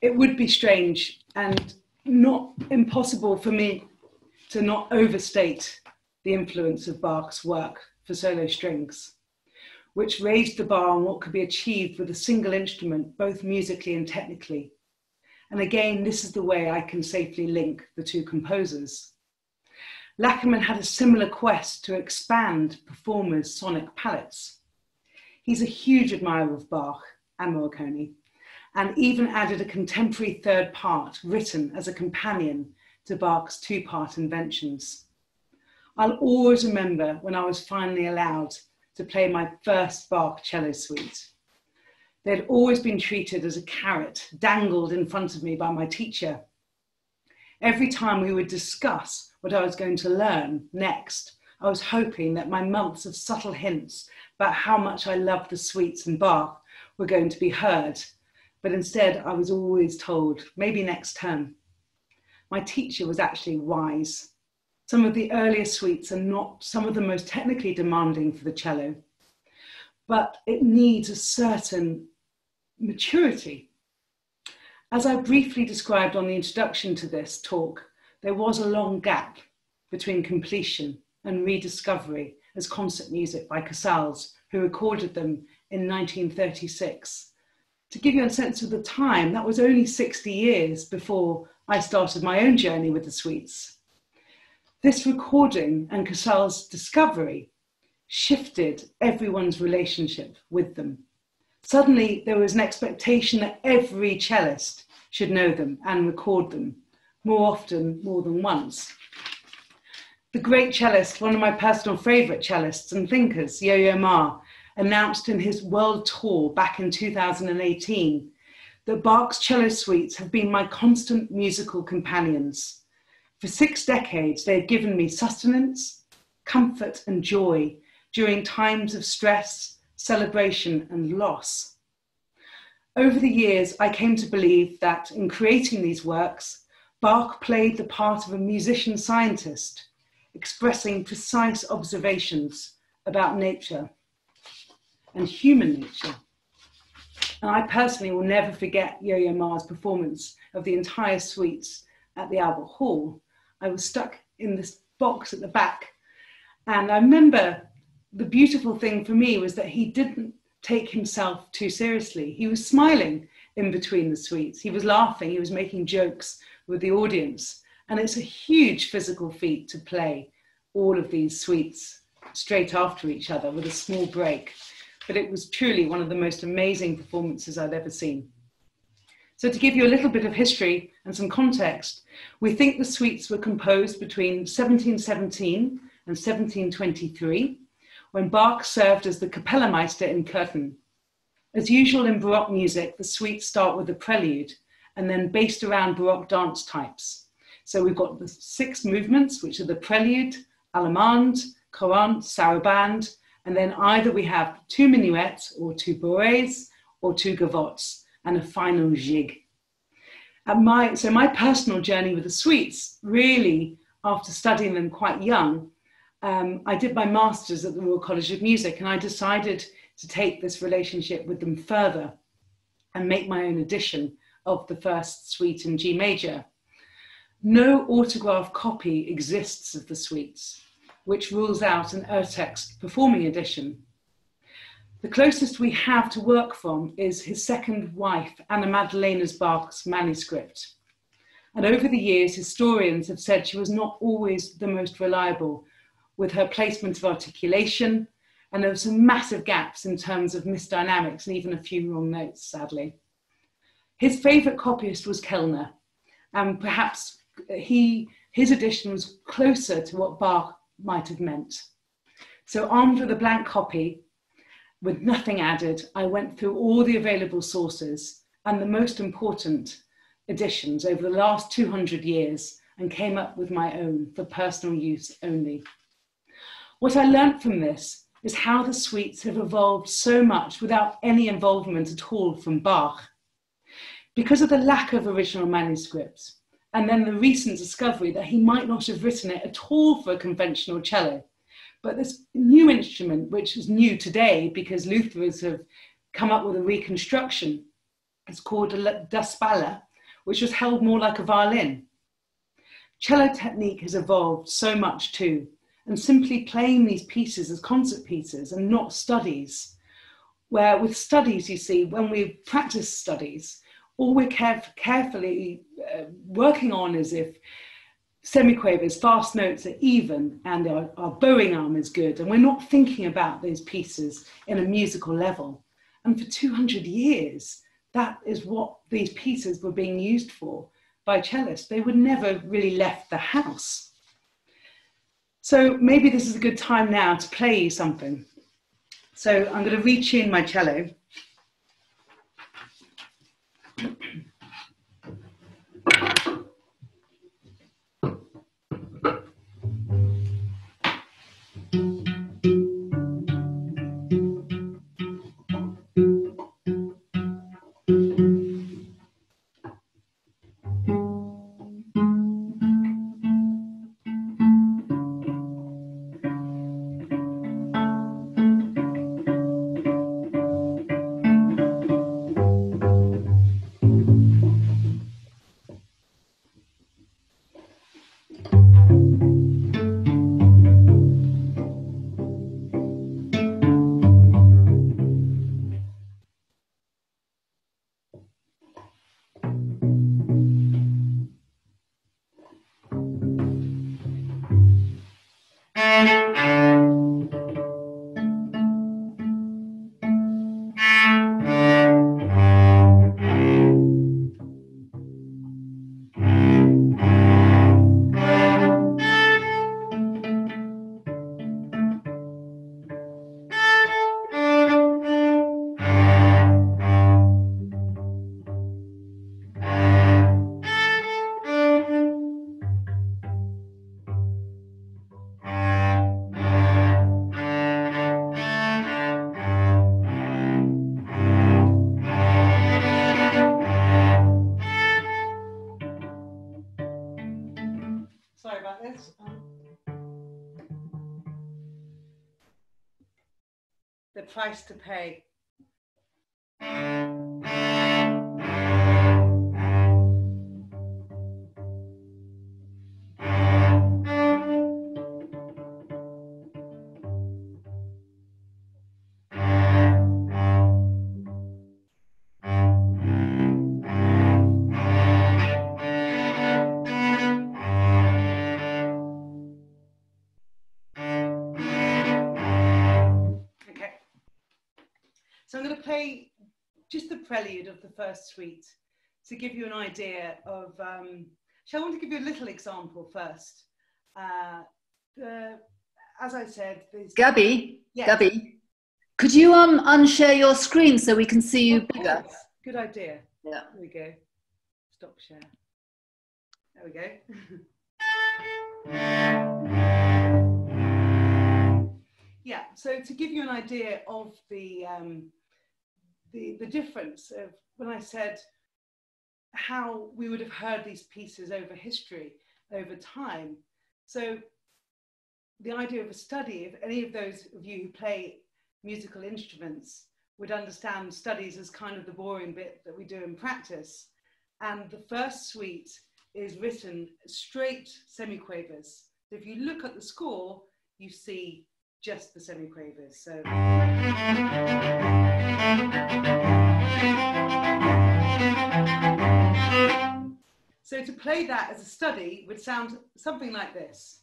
It would be strange and not impossible for me to not overstate the influence of Bach's work for solo strings, which raised the bar on what could be achieved with a single instrument, both musically and technically. And again, this is the way I can safely link the two composers. Lachenmann had a similar quest to expand performers' sonic palettes. He's a huge admirer of Bach and Morricone, and even added a contemporary third part written as a companion to Bach's two-part inventions. I'll always remember when I was finally allowed to play my first Bach cello suite. They had always been treated as a carrot dangled in front of me by my teacher. Every time we would discuss what I was going to learn next, I was hoping that my months of subtle hints about how much I loved the suites and Bach were going to be heard. But instead, I was always told, maybe next term. My teacher was actually wise. Some of the earlier suites are not some of the most technically demanding for the cello, but it needs a certain maturity. As I briefly described on the introduction to this talk, there was a long gap between completion and rediscovery as concert music by Casals, who recorded them in nineteen thirty-six. To give you a sense of the time, that was only sixty years before I started my own journey with the suites. This recording and Casals' discovery shifted everyone's relationship with them. Suddenly, there was an expectation that every cellist should know them and record them, more often, more than once. The great cellist, one of my personal favourite cellists and thinkers, Yo-Yo Ma, announced in his world tour back in two thousand eighteen that Bach's cello suites have been my constant musical companions. For six decades, they have given me sustenance, comfort and joy during times of stress, celebration and loss. Over the years, I came to believe that in creating these works, Bach played the part of a musician-scientist, expressing precise observations about nature and human nature. And I personally will never forget Yo-Yo Ma's performance of the entire suites at the Albert Hall. I was stuck in this box at the back, and I remember the beautiful thing for me was that he didn't take himself too seriously. He was smiling in between the suites. He was laughing, he was making jokes with the audience. And it's a huge physical feat to play all of these suites straight after each other with a small break. But it was truly one of the most amazing performances I've ever seen. So to give you a little bit of history and some context, we think the suites were composed between seventeen seventeen and seventeen twenty-three, when Bach served as the Kapellmeister in Cöthen. As usual in Baroque music, the suites start with a prelude and then based around Baroque dance types. So we've got the six movements, which are the prelude, allemande, courante, sarabande, and then either we have two minuets or two bourrées or two gavottes and a final jig. And my, so my personal journey with the suites, really, after studying them quite young, um, I did my master's at the Royal College of Music, and I decided to take this relationship with them further and make my own edition of the first suite in G major. No autograph copy exists of the suites, which rules out an Urtext performing edition. The closest we have to work from is his second wife, Anna Magdalena Bach's manuscript. And over the years, historians have said she was not always the most reliable with her placement of articulation, and there were some massive gaps in terms of misdynamics and even a few wrong notes, sadly. His favourite copyist was Kellner, and perhaps he, his edition was closer to what Bach might have meant. So armed with a blank copy, with nothing added, I went through all the available sources and the most important editions over the last two hundred years and came up with my own for personal use only. What I learned from this is how the suites have evolved so much without any involvement at all from Bach. Because of the lack of original manuscripts, and then the recent discovery that he might not have written it at all for a conventional cello, but this new instrument, which is new today because Lutherans have come up with a reconstruction, it's called a das Balla, which was held more like a violin. Cello technique has evolved so much too, and simply playing these pieces as concert pieces and not studies, where with studies, you see, when we practice studies, all we're caref carefully uh, working on is if semiquavers, fast notes are even, and our, our bowing arm is good, and we're not thinking about those pieces in a musical level. And for two hundred years, that is what these pieces were being used for by cellists. They would never really left the house. So maybe this is a good time now to play you something. So I'm going to retune my cello. Thank you. Sorry about this. Um, the price to pay. Just the prelude of the first suite to give you an idea of, um, so I want to give you a little example first. Uh, the, as I said, Gabby, yes. Gabby, could you um, unshare your screen so we can see you bigger? Oh, yeah. Good idea. Yeah. There we go. Stop share. There we go. Yeah, so to give you an idea of the um, The, the difference of when I said how we would have heard these pieces over history, over time. So the idea of a study, if any of those of you who play musical instruments would understand studies as kind of the boring bit that we do in practice. And the first suite is written straight semiquavers. So if you look at the score, you see just the semiquavers. So. So to play that as a study would sound something like this.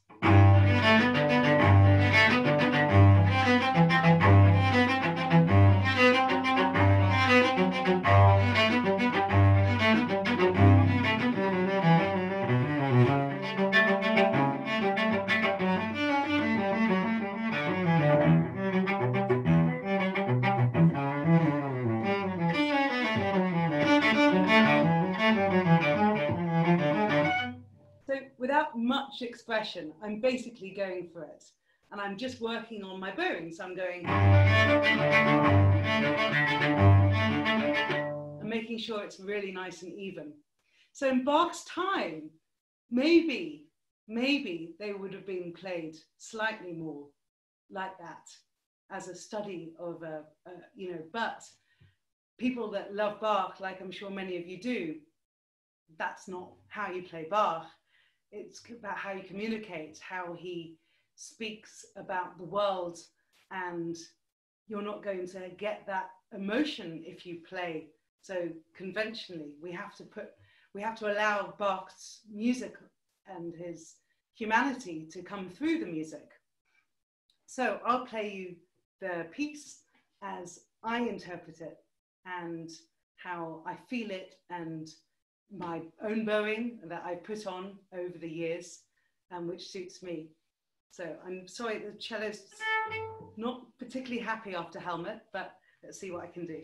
Much expression. I'm basically going for it, and I'm just working on my bowing. So I'm going and making sure it's really nice and even. So in Bach's time, maybe, maybe they would have been played slightly more like that as a study of a, a you know, but people that love Bach, like I'm sure many of you do, that's not how you play Bach. It's about how you communicate, how he speaks about the world, and you're not going to get that emotion if you play so conventionally. We have to put, we have to allow Bach's music and his humanity to come through the music. So I'll play you the piece as I interpret it and how I feel it, and my own bowing that I put on over the years, and um, which suits me. So I'm sorry the cello's not particularly happy after Helmut, but let's see what I can do.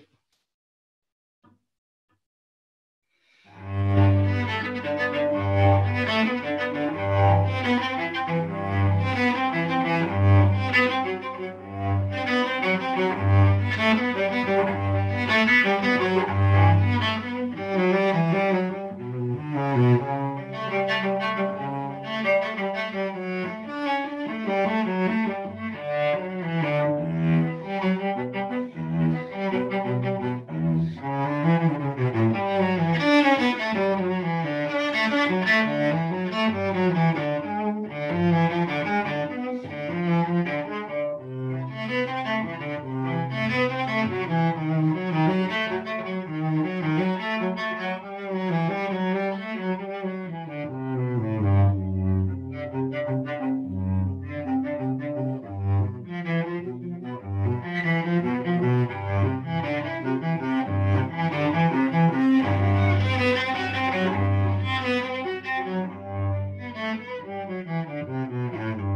Mm-hmm.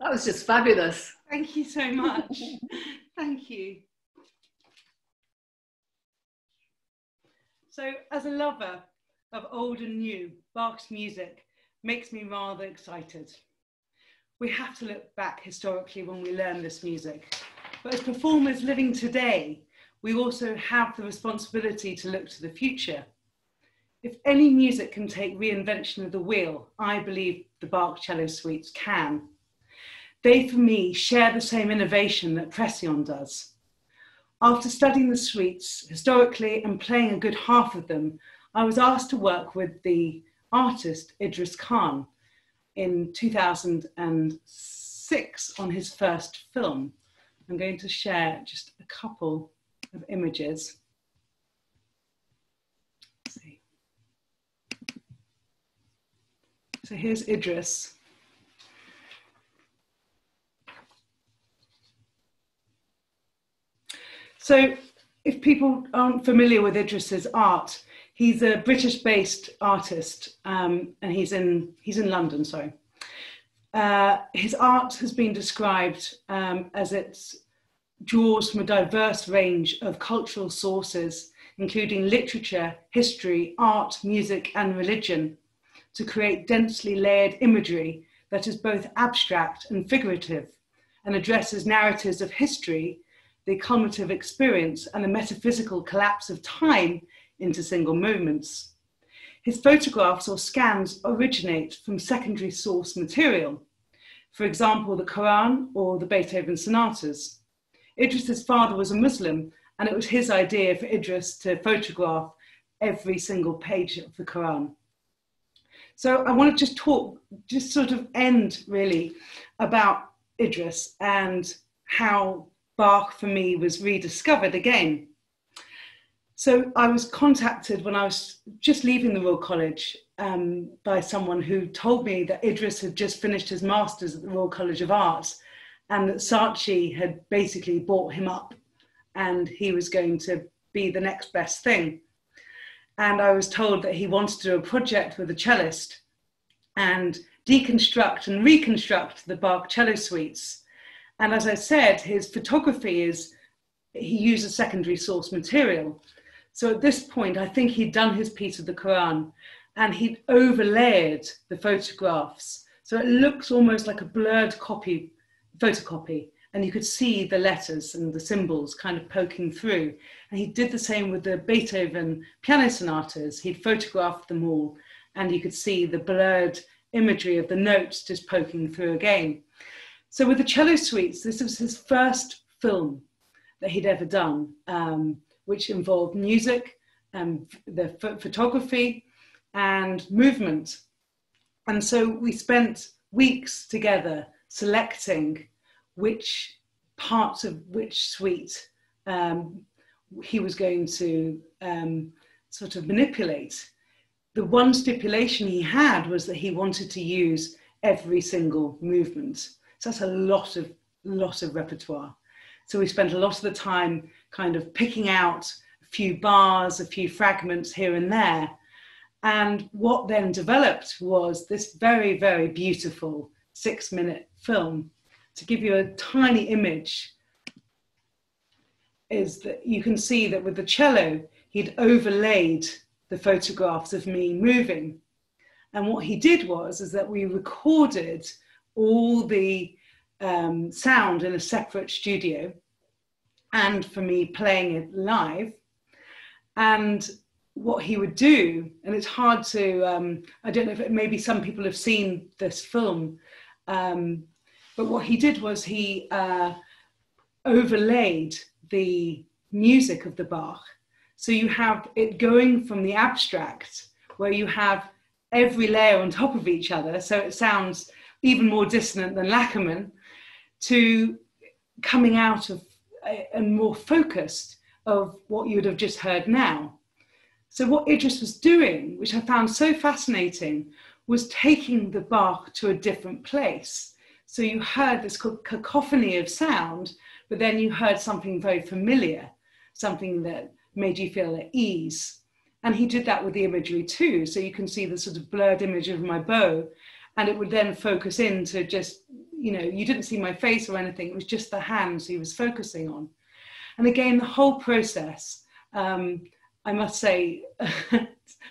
That was just fabulous. Thank you so much. Thank you. So as a lover of old and new, Bach's music makes me rather excited. We have to look back historically when we learn this music, but as performers living today, we also have the responsibility to look to the future. If any music can take reinvention of the wheel, I believe the Bach cello suites can. They, for me, share the same innovation that Pression does. After studying the suites historically and playing a good half of them, I was asked to work with the artist Idris Khan in two thousand six on his first film. I'm going to share just a couple of images. Let's see. So here's Idris. So if people aren't familiar with Idris's art, he's a British-based artist um, and he's in, he's in London, sorry. Uh, his art has been described um, as it draws from a diverse range of cultural sources, including literature, history, art, music, and religion, to create densely layered imagery that is both abstract and figurative and addresses narratives of history, the cumulative experience and the metaphysical collapse of time into single moments. His photographs or scans originate from secondary source material, for example, the Quran or the Beethoven sonatas. Idris's father was a Muslim, and it was his idea for Idris to photograph every single page of the Quran. So I want to just talk, just sort of end really about Idris and how Bach for me was rediscovered again. So I was contacted when I was just leaving the Royal College um, by someone who told me that Idris had just finished his master's at the Royal College of Arts and that Saatchi had basically bought him up and he was going to be the next best thing. And I was told that he wanted to do a project with a cellist and deconstruct and reconstruct the Bach cello suites. And as I said, his photography is, he uses secondary source material. So at this point, I think he'd done his piece of the Quran and he'd overlaid the photographs. So it looks almost like a blurred copy, photocopy, and you could see the letters and the symbols kind of poking through. And he did the same with the Beethoven piano sonatas. He'd photographed them all and you could see the blurred imagery of the notes just poking through again. So with the cello suites, this was his first film that he'd ever done, um, which involved music, um, the photography and movement. And so we spent weeks together selecting which parts of which suite um, he was going to um, sort of manipulate. The one stipulation he had was that he wanted to use every single movement. So that's a lot of, lot of repertoire. So we spent a lot of the time kind of picking out a few bars, a few fragments here and there. And what then developed was this very, very beautiful six minute film. To give you a tiny image is that you can see that with the cello, he'd overlaid the photographs of me moving. And what he did was, is that we recorded all the um, sound in a separate studio and for me playing it live. And what he would do, and it's hard to, um, I don't know if it, maybe some people have seen this film, um, but what he did was he uh, overlaid the music of the Bach. So you have it going from the abstract, where you have every layer on top of each other, so it sounds even more dissonant than Lachenmann, to coming out of and more focused of what you would have just heard now. So what Idris was doing, which I found so fascinating, was taking the Bach to a different place. So you heard this cacophony of sound, but then you heard something very familiar, something that made you feel at ease. And he did that with the imagery too. So you can see the sort of blurred image of my bow, and it would then focus into just, you know, you didn't see my face or anything. It was just the hands he was focusing on. And again, the whole process, um, I must say,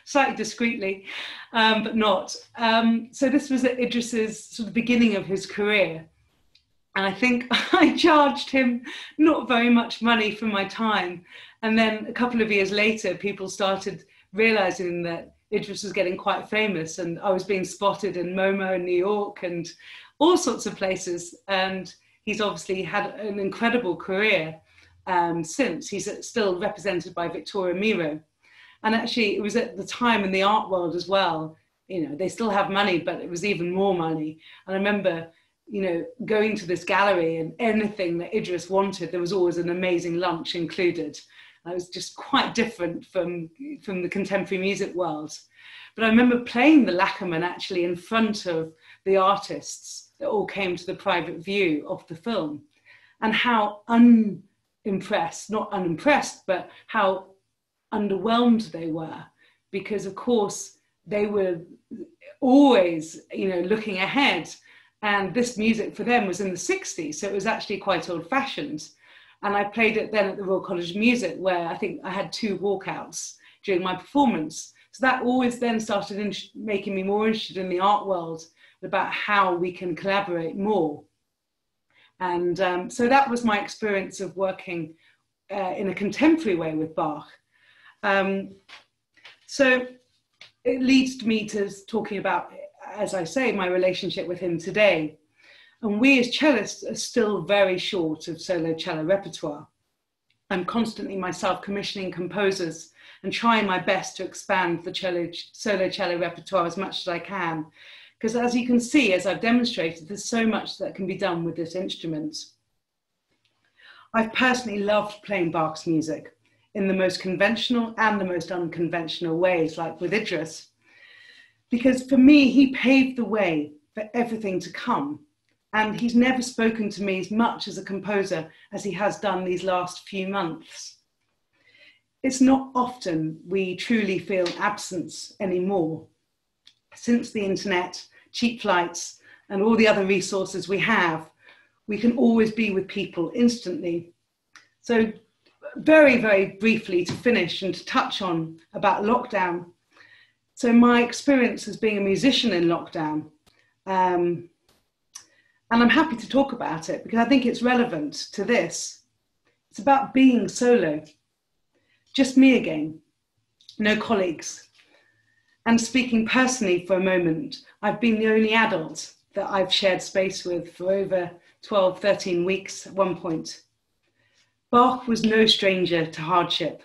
slightly discreetly, um, but not. Um, so this was at Idris's sort of beginning of his career. And I think I charged him not very much money for my time. And then a couple of years later, people started realizing that Idris was getting quite famous, and I was being spotted in MoMA in New York and all sorts of places. And he's obviously had an incredible career um, since. He's still represented by Victoria Miro. And actually, it was at the time in the art world as well, you know, they still have money, but it was even more money. And I remember, you know, going to this gallery, and anything that Idris wanted, there was always an amazing lunch included. It was just quite different from, from the contemporary music world. But I remember playing the Lachenmann actually in front of the artists that all came to the private view of the film, and how unimpressed, not unimpressed, but how underwhelmed they were, because of course they were always, you know, looking ahead. And this music for them was in the sixties, so it was actually quite old-fashioned. And I played it then at the Royal College of Music, where I think I had two walkouts during my performance. So that always then started in making me more interested in the art world, about how we can collaborate more. And um, so that was my experience of working uh, in a contemporary way with Bach. Um, so it leads me to talking about, as I say, my relationship with him today. And we as cellists are still very short of solo cello repertoire. I'm constantly myself commissioning composers and trying my best to expand the cello, solo cello repertoire as much as I can. Because as you can see, as I've demonstrated, there's so much that can be done with this instrument. I've personally loved playing Bach's music in the most conventional and the most unconventional ways, like with Idris. Because for me, he paved the way for everything to come. And he's never spoken to me as much as a composer as he has done these last few months. It's not often we truly feel absence anymore. Since the internet, cheap flights, and all the other resources we have, we can always be with people instantly. So very, very briefly to finish and to touch on about lockdown. So my experience as being a musician in lockdown, um, and I'm happy to talk about it because I think it's relevant to this. It's about being solo, just me again, no colleagues. And speaking personally for a moment, I've been the only adult that I've shared space with for over twelve, thirteen weeks at one point. Bach was no stranger to hardship.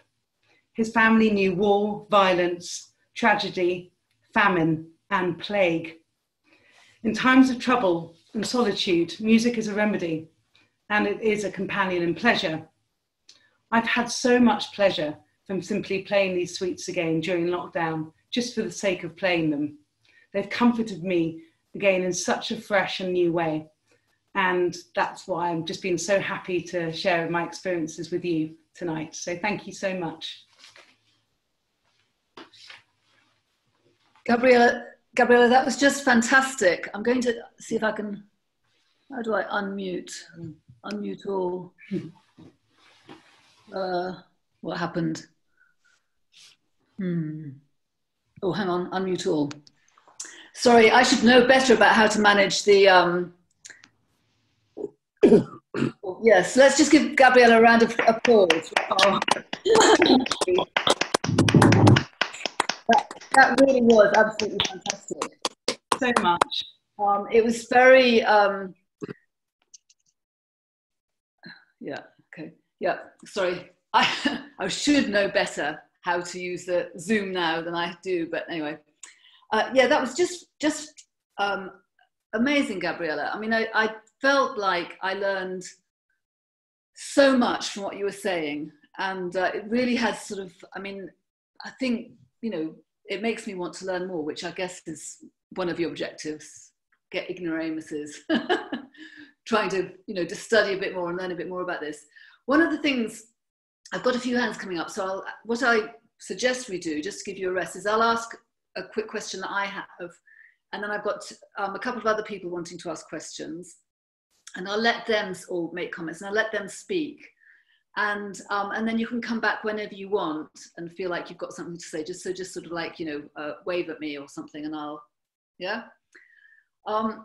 His family knew war, violence, tragedy, famine, and plague. In times of trouble and solitude, music is a remedy, and it is a companion in pleasure. I've had so much pleasure from simply playing these suites again during lockdown, just for the sake of playing them. They've comforted me again in such a fresh and new way. And that's why I've just been so happy to share my experiences with you tonight. So thank you so much. Gabriella, Gabriella, that was just fantastic. I'm going to see if I can, how do I unmute? Unmute all. Uh, what happened? Hmm. Oh, hang on, unmute all. Sorry, I should know better about how to manage the, um... yes, let's just give Gabriella a round of applause. Oh. That, that really was absolutely fantastic. So much. Um, it was very, um, yeah, okay, yeah, sorry. I, I should know better how to use the Zoom now than I do, but anyway. Uh, yeah, that was just, just um, amazing, Gabriella. I mean, I, I felt like I learned so much from what you were saying, and uh, it really has sort of, I mean, I think, you know, it makes me want to learn more, which I guess is one of your objectives, get ignoramuses, trying to, you know, to study a bit more and learn a bit more about this. One of the things, I've got a few hands coming up, so I'll, what I suggest we do, just to give you a rest, is I'll ask a quick question that I have, and then I've got um, a couple of other people wanting to ask questions, and I'll let them all make comments, and I'll let them speak, and um, and then you can come back whenever you want and feel like you've got something to say. Just so, just sort of like, you know, uh, wave at me or something, and I'll, yeah. Um,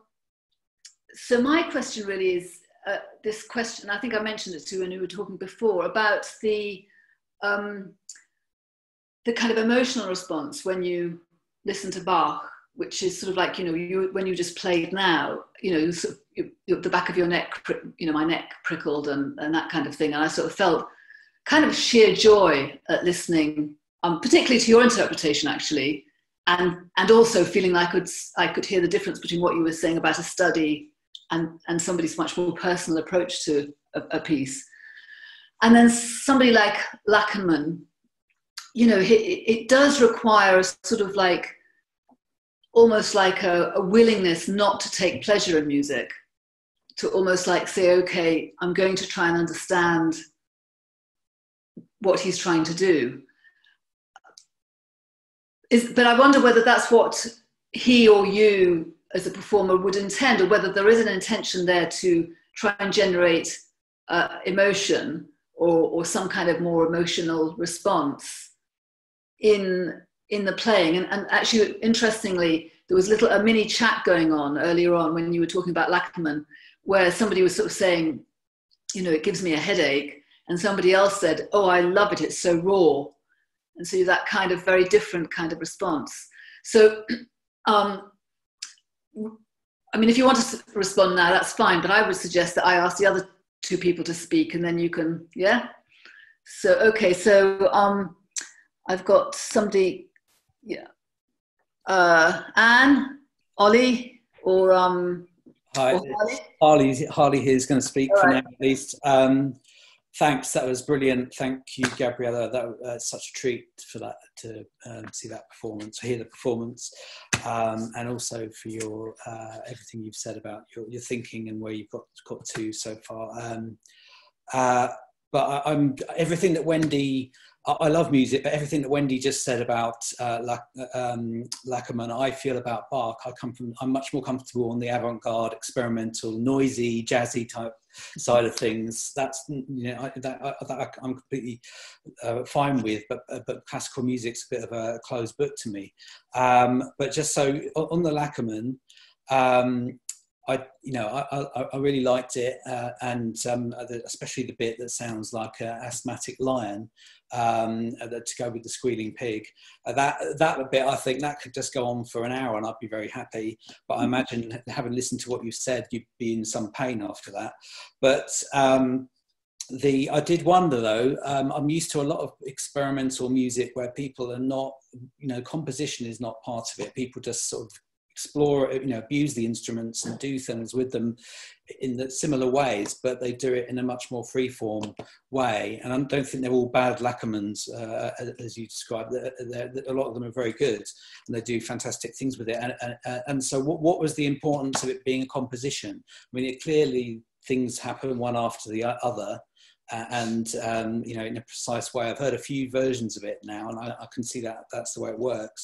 so my question really is. Uh, this question, I think I mentioned it to you when we were talking before, about the um, the kind of emotional response when you listen to Bach, which is sort of like, you know, you, when you just played now, you know, sort of, you, the back of your neck, you know, my neck prickled and, and that kind of thing. And I sort of felt kind of sheer joy at listening, um, particularly to your interpretation, actually, and, and also feeling like I could, I could hear the difference between what you were saying about a study And, and somebody's much more personal approach to a, a piece. And then somebody like Lachenmann, you know, it, it does require a sort of like, almost like a, a willingness not to take pleasure in music, to almost like say, okay, I'm going to try and understand what he's trying to do. Is, but I wonder whether that's what he or you as a performer would intend, or whether there is an intention there to try and generate uh, emotion or, or some kind of more emotional response in, in the playing. And, and actually, interestingly, there was little, a mini chat going on earlier on when you were talking about Lachenmann, where somebody was sort of saying, you know, it gives me a headache. And somebody else said, oh, I love it, it's so raw. And so that kind of very different kind of response. So, um, I mean, if you want to respond now, that's fine, but I would suggest that I ask the other two people to speak and then you can, yeah? So, okay, so um, I've got somebody, yeah. Uh, Anne, Ollie, or... Um, Hi, or Harley? Harley, Harley here is going to speak for now, at least. Um, thanks, that was brilliant. Thank you, Gabriella. That was uh, such a treat for that, to um, see that performance, hear the performance, um, and also for your uh, everything you've said about your, your thinking and where you've got, got to so far. Um, uh, but I, I'm everything that Wendy, I, I love music, but everything that Wendy just said about uh, Lac, um, Lachenmann, I feel about Bach. I come from, I'm much more comfortable on the avant-garde, experimental, noisy, jazzy type side of things. That's, you know, I, that, I, that I'm completely uh, fine with, but uh, but classical music's a bit of a closed book to me. Um, but just so on the Lachenmann, um, I you know I, I, I really liked it, uh, and um, the, especially the bit that sounds like an asthmatic lion, um, to go with the squealing pig. Uh, that that bit, I think that could just go on for an hour, and I'd be very happy. But I imagine, having listened to what you said, you'd be in some pain after that. But um, the I did wonder though. Um, I'm used to a lot of experimental music where people are not, you know, composition is not part of it. People just sort of explore, you know, abuse the instruments and do things with them in the similar ways, but they do it in a much more freeform way. And I don't think they're all bad Lachenmanns, uh, as you described. They're, they're, a lot of them are very good, and they do fantastic things with it. And, and, and so what, what was the importance of it being a composition? I mean, it clearly, things happen one after the other, Uh, and um, you know, in a precise way. I've heard a few versions of it now, and I, I can see that that's the way it works.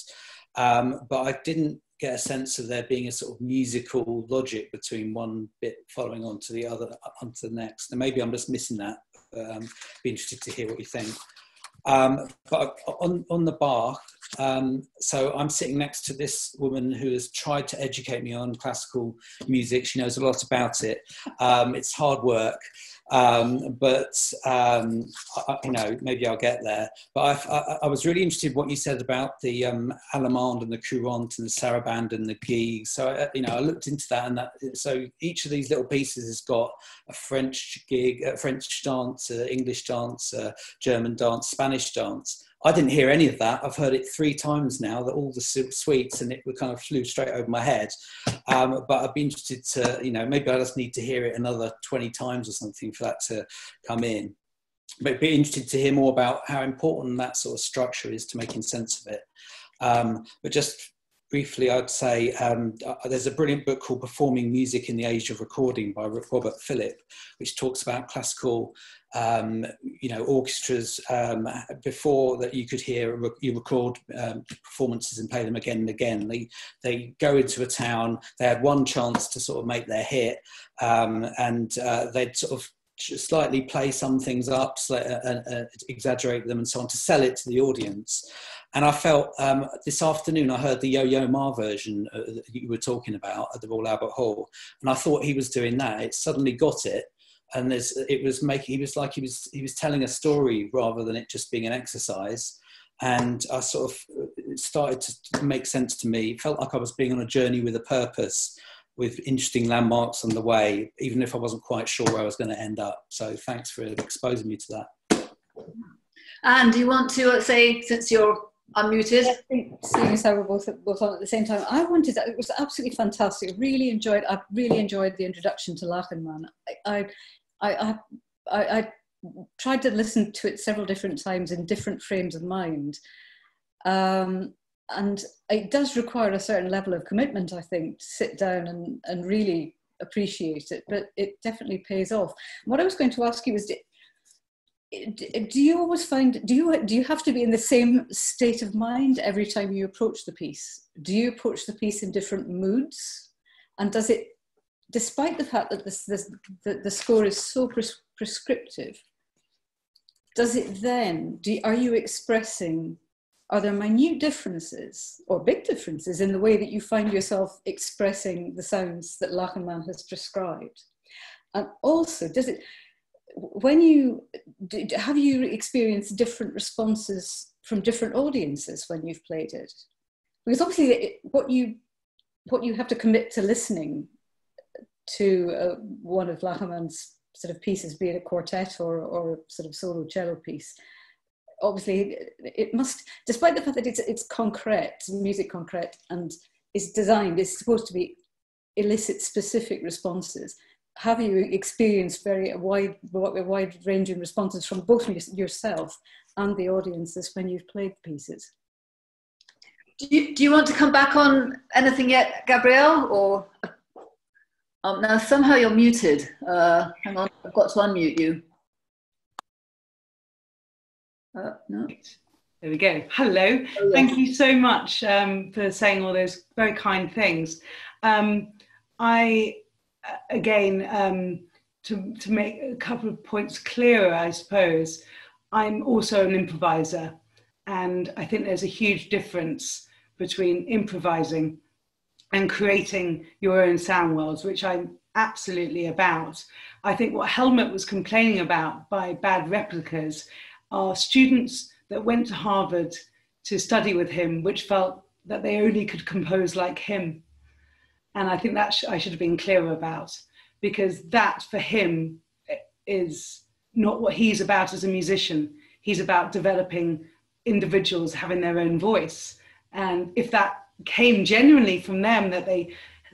Um, but I didn't get a sense of there being a sort of musical logic between one bit following on to the other, onto the next. And maybe I'm just missing that. But, um, be interested to hear what you think. Um, but on on the Bach, Um, so I'm sitting next to this woman who has tried to educate me on classical music. She knows a lot about it. Um, it's hard work, um, but um, I, you know, maybe I'll get there. But I, I, I was really interested in what you said about the um, Allemande and the Courante and the Sarabande and the Guy. So I, you know, I looked into that, and that, so each of these little pieces has got a French gig, a French dance, a English dance, a German dance, Spanish dance. I didn't hear any of that. I've heard it three times now, that all the suites, and it kind of flew straight over my head. Um, but I'd be interested to, you know, maybe I just need to hear it another twenty times or something for that to come in. But I'd be interested to hear more about how important that sort of structure is to making sense of it. Um, but just briefly, I'd say um, there's a brilliant book called Performing Music in the Age of Recording by Robert Phillip, which talks about classical Um, you know, orchestras um, before that you could hear, rec you record um, performances and play them again and again. They, they go into a town, they had one chance to sort of make their hit, um, and uh, they'd sort of slightly play some things up, so, uh, uh, exaggerate them and so on to sell it to the audience. And I felt um, this afternoon I heard the Yo-Yo Ma version uh, that you were talking about at the Royal Albert Hall, and I thought he was doing that. It suddenly got it. And there's, it was making, he was like, he was, he was telling a story rather than it just being an exercise. And I sort of, it started to make sense to me. It felt like I was being on a journey with a purpose, with interesting landmarks on the way, even if I wasn't quite sure where I was going to end up. So thanks for exposing me to that. And do you want to say, since you're unmuted? I think, seeing as how we're both, both on at the same time, I wanted that. It was absolutely fantastic. Really enjoyed, I really enjoyed the introduction to Lachenmann. I, I, I, I, I tried to listen to it several different times in different frames of mind. Um, and it does require a certain level of commitment, I think, to sit down and, and really appreciate it, but it definitely pays off. What I was going to ask you was, do you always find, do you, do you have to be in the same state of mind every time you approach the piece? Do you approach the piece in different moods? And does it, despite the fact that this, this, the, the score is so pres prescriptive, does it then, do you, are you expressing, are there minute differences or big differences in the way that you find yourself expressing the sounds that Lachenmann has prescribed? And also, does it, when you, have you experienced different responses from different audiences when you've played it? Because obviously it, what you, what you have to commit to listening to uh, one of Lachenmann's sort of pieces, be it a quartet or, or a sort of solo cello piece, obviously it must, despite the fact that it's, it's concrete, music concrete, and it's designed, it's supposed to be elicit specific responses. Have you experienced very wide, wide ranging responses from both yourself and the audiences when you've played pieces? Do you, do you want to come back on anything yet, Gabrielle? Or um, now somehow you're muted. Uh, hang on, I've got to unmute you. Uh, no. There we go. Hello. Oh, yeah. Thank you so much um, for saying all those very kind things. Um, I. Again, um, to, to make a couple of points clearer, I suppose, I'm also an improviser, and I think there's a huge difference between improvising and creating your own sound worlds, which I'm absolutely about. I think what Helmut was complaining about by bad replicas are students that went to Harvard to study with him, which felt that they only could compose like him. And I think that sh I should have been clearer about, because that for him is not what he's about as a musician. He's about developing individuals having their own voice. And if that came genuinely from them, that they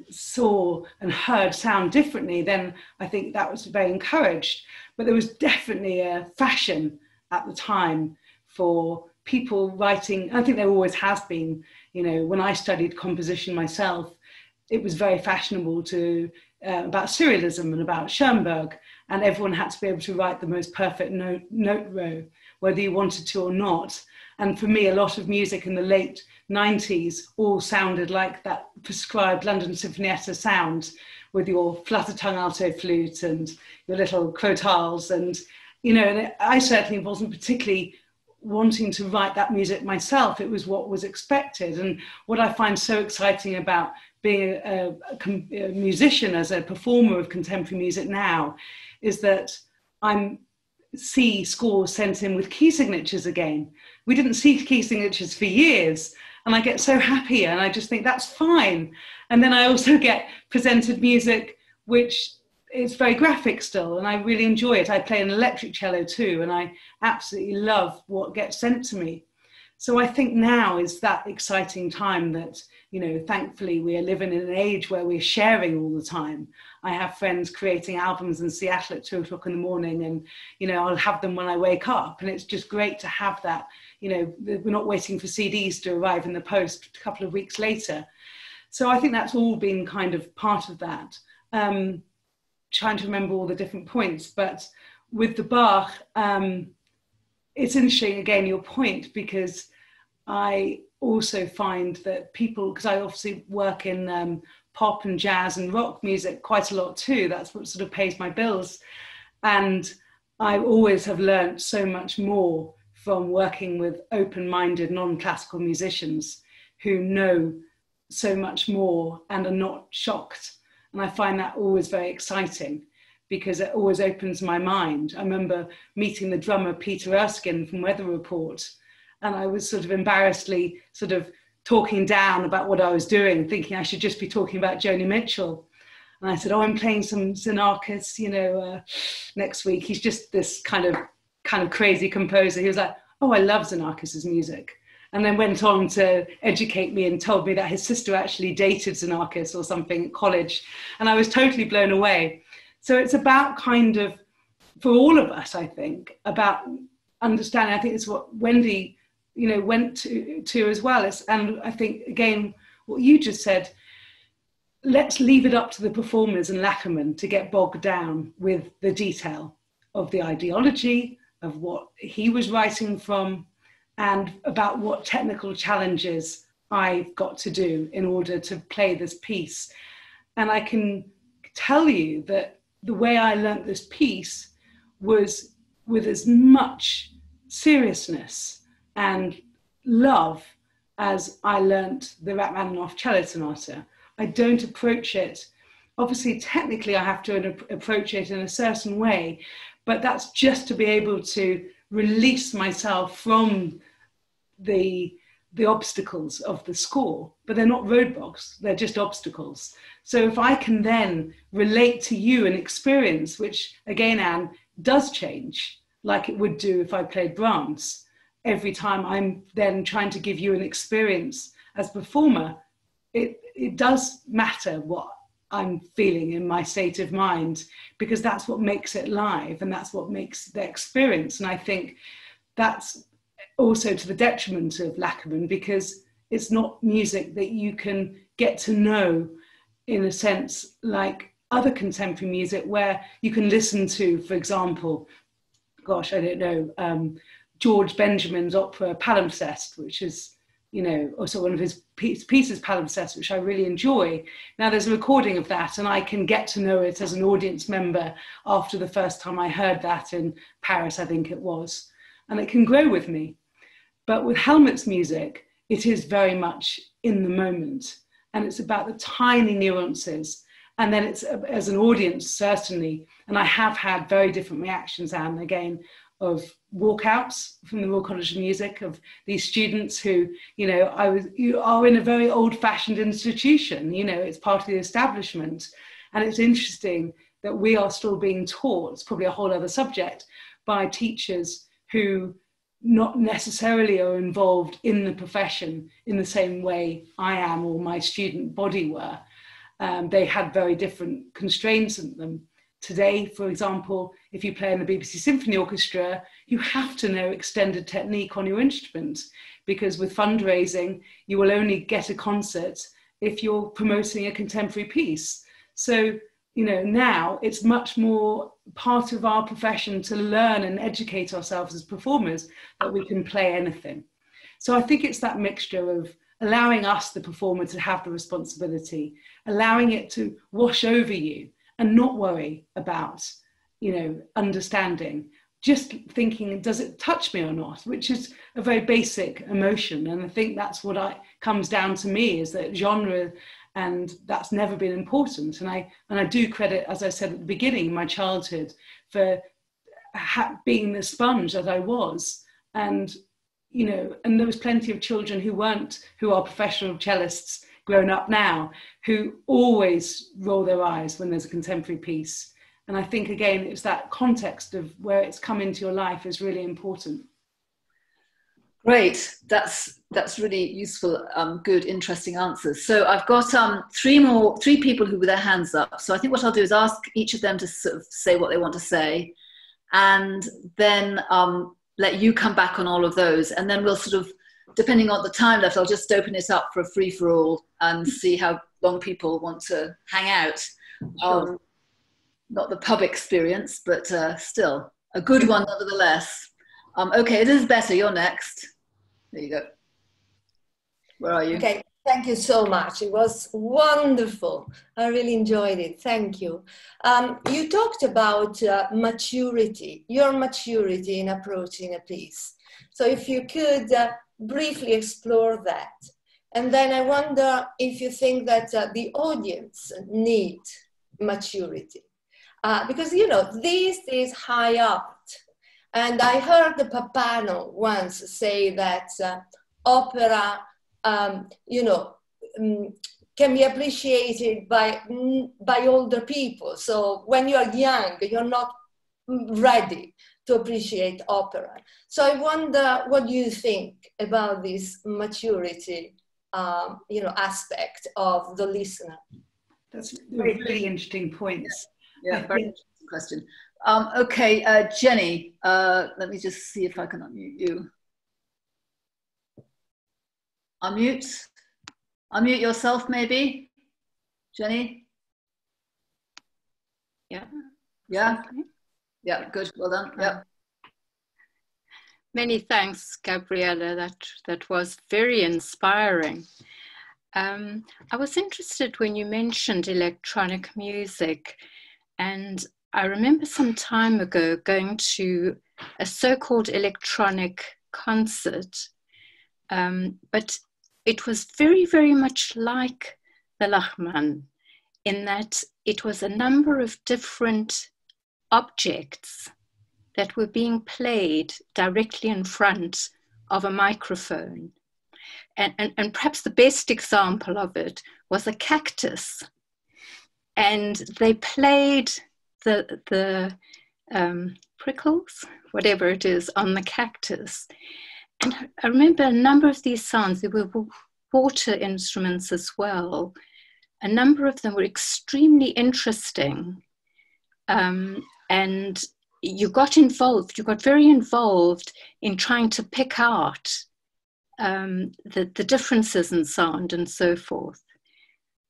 saw and heard sound differently, then I think that was very encouraged. But there was definitely a fashion at the time for people writing. I think there always has been, you know, when I studied composition myself, it was very fashionable to, uh, about serialism and about Schoenberg, and everyone had to be able to write the most perfect note, note row, whether you wanted to or not. And for me, a lot of music in the late nineties all sounded like that prescribed London Sinfonietta sound, with your flutter tongue alto flute and your little crotales. And, you know, I certainly wasn't particularly wanting to write that music myself. It was what was expected. And what I find so exciting about being a, a, a musician as a performer of contemporary music now is that I'm see scores sent in with key signatures again. We didn't see key signatures for years, and I get so happy, and I just think that's fine. And then I also get presented music which is very graphic still, and I really enjoy it. I play an electric cello too, and I absolutely love what gets sent to me. So I think now is that exciting time that, you know, thankfully we are living in an age where we're sharing all the time. I have friends creating albums in Seattle at two o'clock in the morning, and, you know, I'll have them when I wake up. And it's just great to have that, you know, we're not waiting for C Ds to arrive in the post a couple of weeks later. So I think that's all been kind of part of that. Um, trying to remember all the different points, but with the Bach, um, it's interesting, again, your point, because I also find that people, because I obviously work in um, pop and jazz and rock music quite a lot too. That's what sort of pays my bills. And I always have learned so much more from working with open-minded non-classical musicians who know so much more and are not shocked. And I find that always very exciting, because it always opens my mind. I remember meeting the drummer Peter Erskine from Weather Report, and I was sort of embarrassedly sort of talking down about what I was doing, thinking I should just be talking about Joni Mitchell. And I said, oh, I'm playing some Xenakis, you know, uh, next week. He's just this kind of kind of crazy composer. He was like, oh, I love Xenakis's music. And then went on to educate me and told me that his sister actually dated Xenakis or something at college. And I was totally blown away. So it's about kind of, for all of us, I think, about understanding. I think it's what Wendy, you know, went to, to as well. It's, and I think, again, what you just said, let's leave it up to the performers and Lachenmann to get bogged down with the detail of the ideology, of what he was writing from, and about what technical challenges I've got to do in order to play this piece. And I can tell you that the way I learnt this piece was with as much seriousness and love as I learnt the Rachmaninoff cello sonata. I don't approach it. Obviously, technically, I have to approach it in a certain way, but that's just to be able to release myself from the the obstacles of the score, but they're not roadblocks, they're just obstacles. So if I can then relate to you an experience, which again, Anne, does change, like it would do if I played Brahms, every time I'm then trying to give you an experience as a performer, it, it does matter what I'm feeling in my state of mind, because that's what makes it live and that's what makes the experience. And I think that's also to the detriment of Lachenmann, because it's not music that you can get to know in a sense like other contemporary music, where you can listen to, for example, gosh, I don't know, um, George Benjamin's opera Palimpsest, which is, you know, also one of his pieces, Palimpsest, which I really enjoy. Now there's a recording of that, and I can get to know it as an audience member after the first time I heard that in Paris, I think it was. And it can grow with me. But with Helmut's music, it is very much in the moment. And it's about the tiny nuances. And then it's, as an audience, certainly, and I have had very different reactions, Anne, again, of walkouts from the Royal College of Music, of these students who, you know, I was, you are in a very old-fashioned institution, you know, it's part of the establishment. And it's interesting that we are still being taught, it's probably a whole other subject, by teachers who not necessarily are involved in the profession in the same way I am or my student body were. Um, they had very different constraints in them. Today, for example, if you play in the B B C Symphony Orchestra, you have to know extended technique on your instrument, because with fundraising, you will only get a concert if you're promoting a contemporary piece. So, you know, now it's much more part of our profession to learn and educate ourselves as performers that we can play anything. So I think it's that mixture of allowing us, the performer, to have the responsibility, allowing it to wash over you and not worry about, you know, understanding. just thinking, does it touch me or not? Which is a very basic emotion. And I think that's what I, comes down to me, is that genre, and that's never been important. And I, and I do credit, as I said at the beginning, my childhood for ha being the sponge that I was. And, you know, and there was plenty of children who weren't, who are professional cellists grown up now, who always roll their eyes when there's a contemporary piece. And I think, again, it's that context of where it's come into your life is really important. Great. That's, that's really useful, um, good, interesting answers. So I've got um, three more, three people who with their hands up. So I think what I'll do is ask each of them to sort of say what they want to say, and then um, let you come back on all of those. And then we'll sort of, depending on the time left, I'll just open it up for a free-for-all and see how long people want to hang out. Um, sure. Not the pub experience, but uh, still a good one nonetheless. Um, okay, it is better. You're next. There you go. Where are you? Okay, thank you so much. It was wonderful. I really enjoyed it. Thank you. Um, you talked about uh, maturity, your maturity in approaching a piece. So if you could uh, briefly explore that. And then I wonder if you think that uh, the audience need maturity. Uh, because, you know, this is high art. And I heard Papano once say that uh, opera, um, you know, um, can be appreciated by, by older people. So when you are young, you're not ready to appreciate opera. So I wonder what you think about this maturity, um, you know, aspect of the listener. That's very, very interesting points. Yeah, yeah, very interesting question. Um, okay, uh, Jenny, uh, let me just see if I can unmute you. Unmute. Unmute yourself, maybe. Jenny? Yeah. Yeah? Yeah, good. Well done. Yeah. Many thanks, Gabriella. That, that was very inspiring. Um, I was interested when you mentioned electronic music, and I remember some time ago going to a so-called electronic concert, um, but it was very, very much like the Lachenmann in that it was a number of different objects that were being played directly in front of a microphone. And, and, and perhaps the best example of it was a cactus. And they played the, the um, prickles, whatever it is, on the cactus. And I remember a number of these sounds, there were water instruments as well. A number of them were extremely interesting. Um, and you got involved, you got very involved in trying to pick out um, the, the differences in sound and so forth.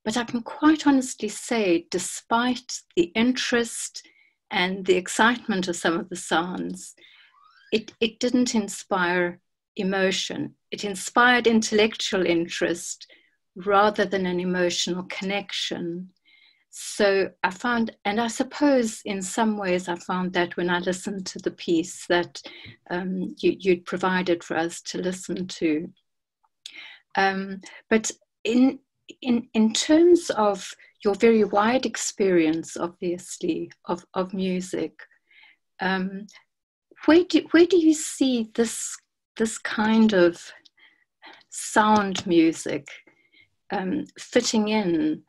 But I can quite honestly say, despite the interest and the excitement of some of the sounds, it, it didn't inspire emotion. It inspired intellectual interest rather than an emotional connection. So I found, and I suppose in some ways I found that when I listened to the piece that um, you, you'd provided for us to listen to. Um, but in In, in terms of your very wide experience, obviously, of, of music, um, where, do, where do you see this, this kind of sound music um, fitting in,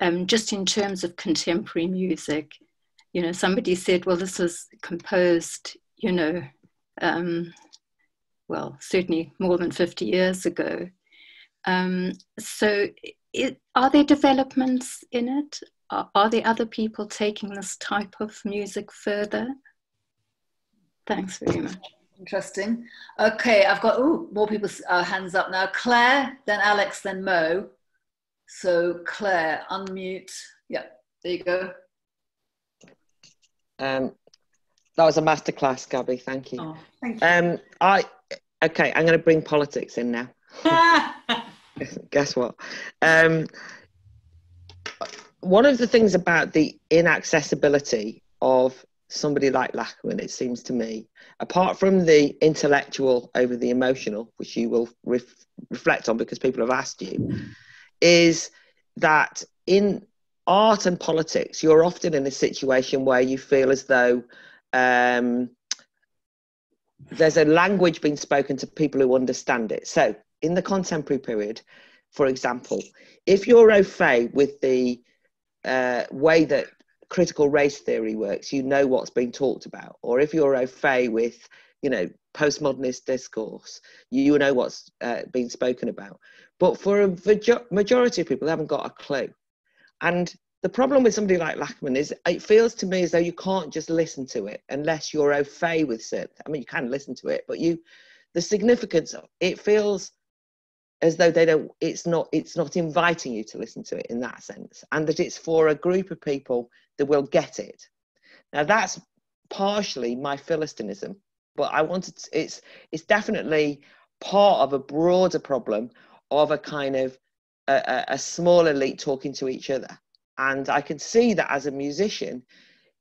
um, just in terms of contemporary music? You know, somebody said, well, this was composed, you know, um, well, certainly more than fifty years ago. Um, so it, are there developments in it? Are, are there other people taking this type of music further? Thanks very much. Interesting. Okay, I've got ooh, more people's uh, hands up now. Claire, then Alex, then Mo. So Claire, unmute. Yeah, there you go. Um, that was a masterclass, Gabby. Thank you. Oh, thank you. Um, I, okay, I'm going to bring politics in now. Guess what? Um, one of the things about the inaccessibility of somebody like Lachenmann, it seems to me, apart from the intellectual over the emotional, which you will ref reflect on because people have asked you, is that in art and politics, you're often in a situation where you feel as though um, there's a language being spoken to people who understand it. So in the contemporary period, for example, if you're au fait with the uh, way that critical race theory works, you know what's being talked about. Or if you're au fait with, you know, postmodernist discourse, you know what's uh, being spoken about. But for a majority of people, they haven't got a clue. And the problem with somebody like Lachenmann is it feels to me as though you can't just listen to it unless you're au fait with it. I mean, you can listen to it, but you, the significance of it feels as though they don't, it's not, it's not inviting you to listen to it in that sense, and that it's for a group of people that will get it. Now that's partially my philistinism, but I wanted to, it's, it's definitely part of a broader problem of a kind of A, a small elite talking to each other. And I can see that as a musician,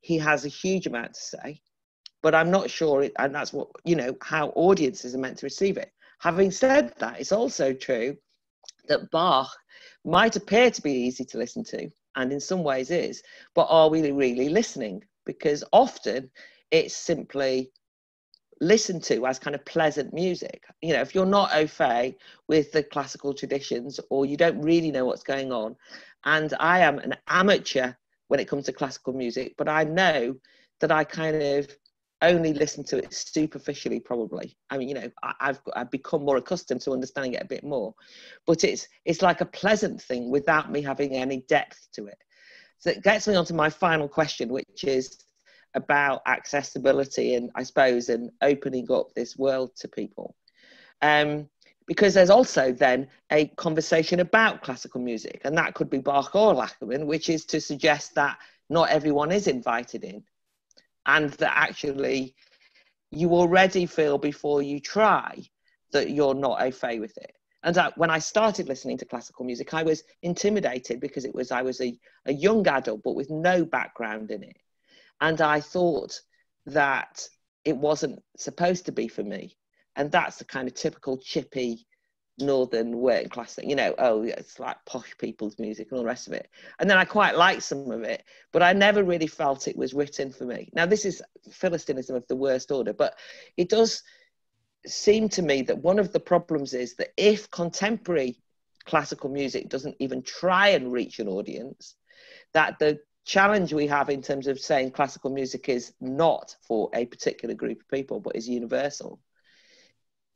he has a huge amount to say, but I'm not sure, it, and that's what, you know, how audiences are meant to receive it. Having said that, it's also true that Bach might appear to be easy to listen to, and in some ways is, but are we really listening? Because often it's simply listened to as kind of pleasant music. You know, if you're not au fait with the classical traditions, or you don't really know what's going on, and I am an amateur when it comes to classical music, but I know that I kind of only listen to it superficially, probably. I mean, you know, I, I've, I've become more accustomed to understanding it a bit more, but it's, it's like a pleasant thing without me having any depth to it. So it gets me on to my final question, which is about accessibility and I suppose and opening up this world to people, um, because there's also then a conversation about classical music, and that could be Bach or Lachenmann, which is to suggest that not everyone is invited in, and that actually you already feel before you try that you're not au fait with it. And I, when I started listening to classical music, I was intimidated because it was I was a, a young adult but with no background in it. And I thought that it wasn't supposed to be for me. And that's the kind of typical chippy northern working class thing, you know, oh, it's like posh people's music and all the rest of it. And then I quite liked some of it, but I never really felt it was written for me. Now, this is philistinism of the worst order, but it does seem to me that one of the problems is that if contemporary classical music doesn't even try and reach an audience, that the challenge we have in terms of saying classical music is not for a particular group of people but is universal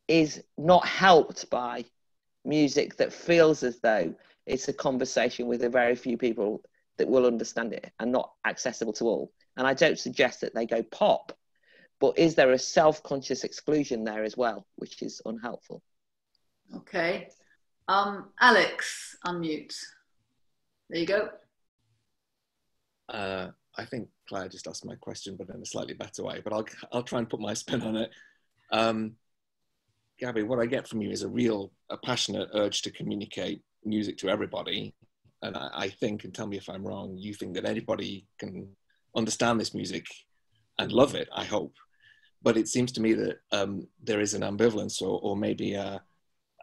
is not helped by music that feels as though it's a conversation with a very few people that will understand it and not accessible to all. And I don't suggest that they go pop, but is there a self-conscious exclusion there as well, which is unhelpful? Okay, um, Alex, unmute. There you go. Uh, I think Claire just asked my question, but in a slightly better way, but I'll, I'll try and put my spin on it. Um, Gabby, what I get from you is a real, a passionate urge to communicate music to everybody. And I, I think, and tell me if I'm wrong, you think that anybody can understand this music and love it, I hope. But it seems to me that um, there is an ambivalence or, or maybe a,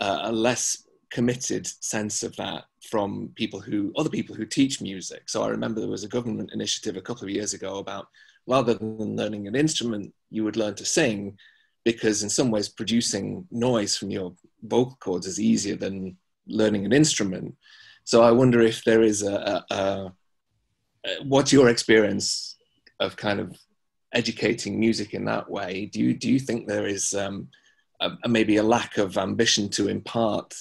a less committed sense of that from people who, other people who teach music. So I remember there was a government initiative a couple of years ago about, rather than learning an instrument, you would learn to sing, because in some ways producing noise from your vocal cords is easier than learning an instrument. So I wonder if there is a, a, a what's your experience of kind of educating music in that way? Do you, do you think there is um, a, a maybe a lack of ambition to impart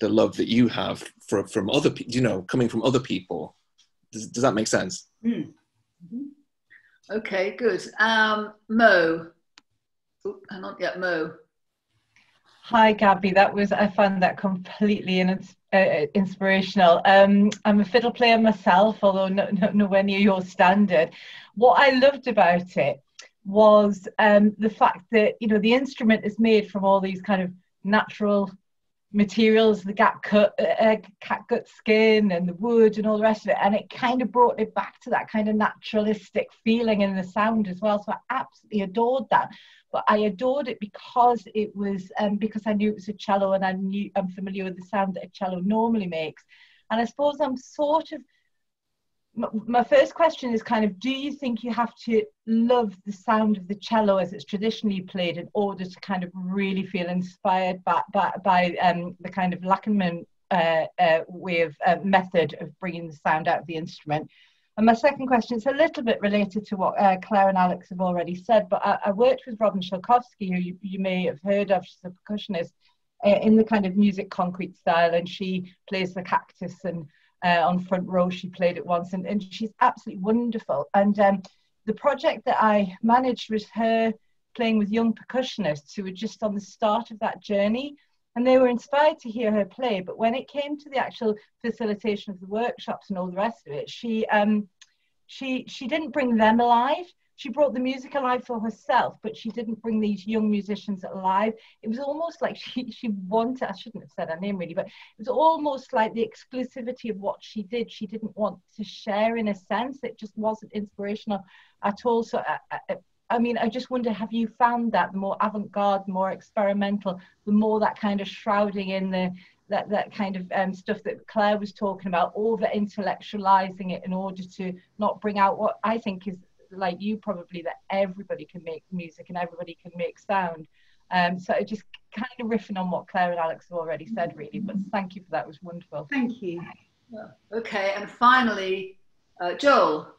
the love that you have for, from other people, you know, coming from other people? Does, does that make sense? Mm. Mm-hmm. Okay, good. Um, Mo, oh, not yet, Mo. Hi, Gabby. That was, I found that completely in, uh, inspirational. Um, I'm a fiddle player myself, although no, no, nowhere near your standard. What I loved about it was um, the fact that, you know, the instrument is made from all these kind of natural materials, the cat cut, uh, cat gut skin and the wood and all the rest of it, and it kind of brought it back to that kind of naturalistic feeling in the sound as well. So I absolutely adored that, but I adored it because it was um, because I knew it was a cello, and I knew I'm familiar with the sound that a cello normally makes. And I suppose I'm sort of my first question is kind of, do you think you have to love the sound of the cello as it's traditionally played in order to kind of really feel inspired by, by, by um, the kind of Lachenmann uh, uh, way of uh, method of bringing the sound out of the instrument? And my second question is a little bit related to what uh, Claire and Alex have already said, but I, I worked with Robin Shilkovsky, who you, you may have heard of. She's a percussionist uh, in the kind of music concrete style, and she plays the cactus and Uh, on Front Row, she played it once, and, and she's absolutely wonderful. And um, the project that I managed was her playing with young percussionists who were just on the start of that journey, and they were inspired to hear her play. But when it came to the actual facilitation of the workshops and all the rest of it, she um, she she didn't bring them alive. She brought the music alive for herself, but she didn't bring these young musicians alive. It was almost like she, she wanted, I shouldn't have said her name really, but it was almost like the exclusivity of what she did. She didn't want to share in a sense. It just wasn't inspirational at all. So I, I, I mean, I just wonder, have you found that the more avant-garde, more experimental, the more that kind of shrouding in the, that, that kind of um, stuff that Claire was talking about, over-intellectualizing it in order to not bring out what I think is, like you probably, that everybody can make music and everybody can make sound. Um, so just kind of riffing on what Claire and Alex have already said really, but thank you for that, it was wonderful. Thank you. Okay, and finally, uh, Joel.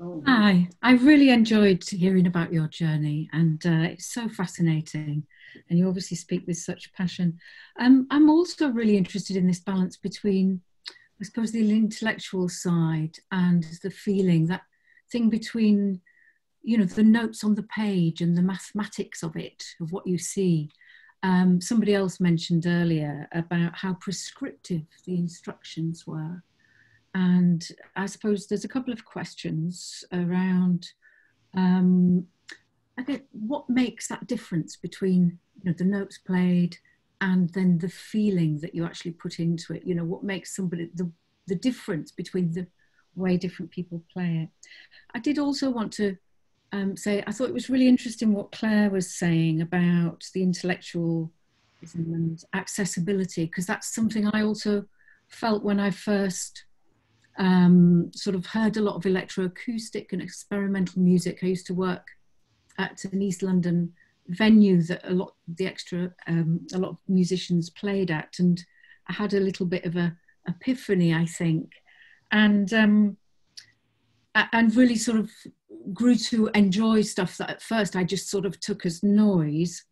Oh. Hi, I really enjoyed hearing about your journey, and uh, it's so fascinating, and you obviously speak with such passion. Um, I'm also really interested in this balance between, I suppose, the intellectual side and the feeling, that thing between, you know, the notes on the page and the mathematics of it, of what you see. Um, somebody else mentioned earlier about how prescriptive the instructions were. And I suppose there's a couple of questions around, um, I think, what makes that difference between, you know, the notes played and then the feeling that you actually put into it? You know, what makes somebody, the, the difference between the way different people play it. I did also want to um, say, I thought it was really interesting what Claire was saying about the intellectual and accessibility, because that's something I also felt when I first um, sort of heard a lot of electroacoustic and experimental music. I used to work at an East London venue that a lot, the extra, um, a lot of musicians played at, and I had a little bit of a epiphany, I think, and um, and really sort of grew to enjoy stuff that at first I just sort of took as noise.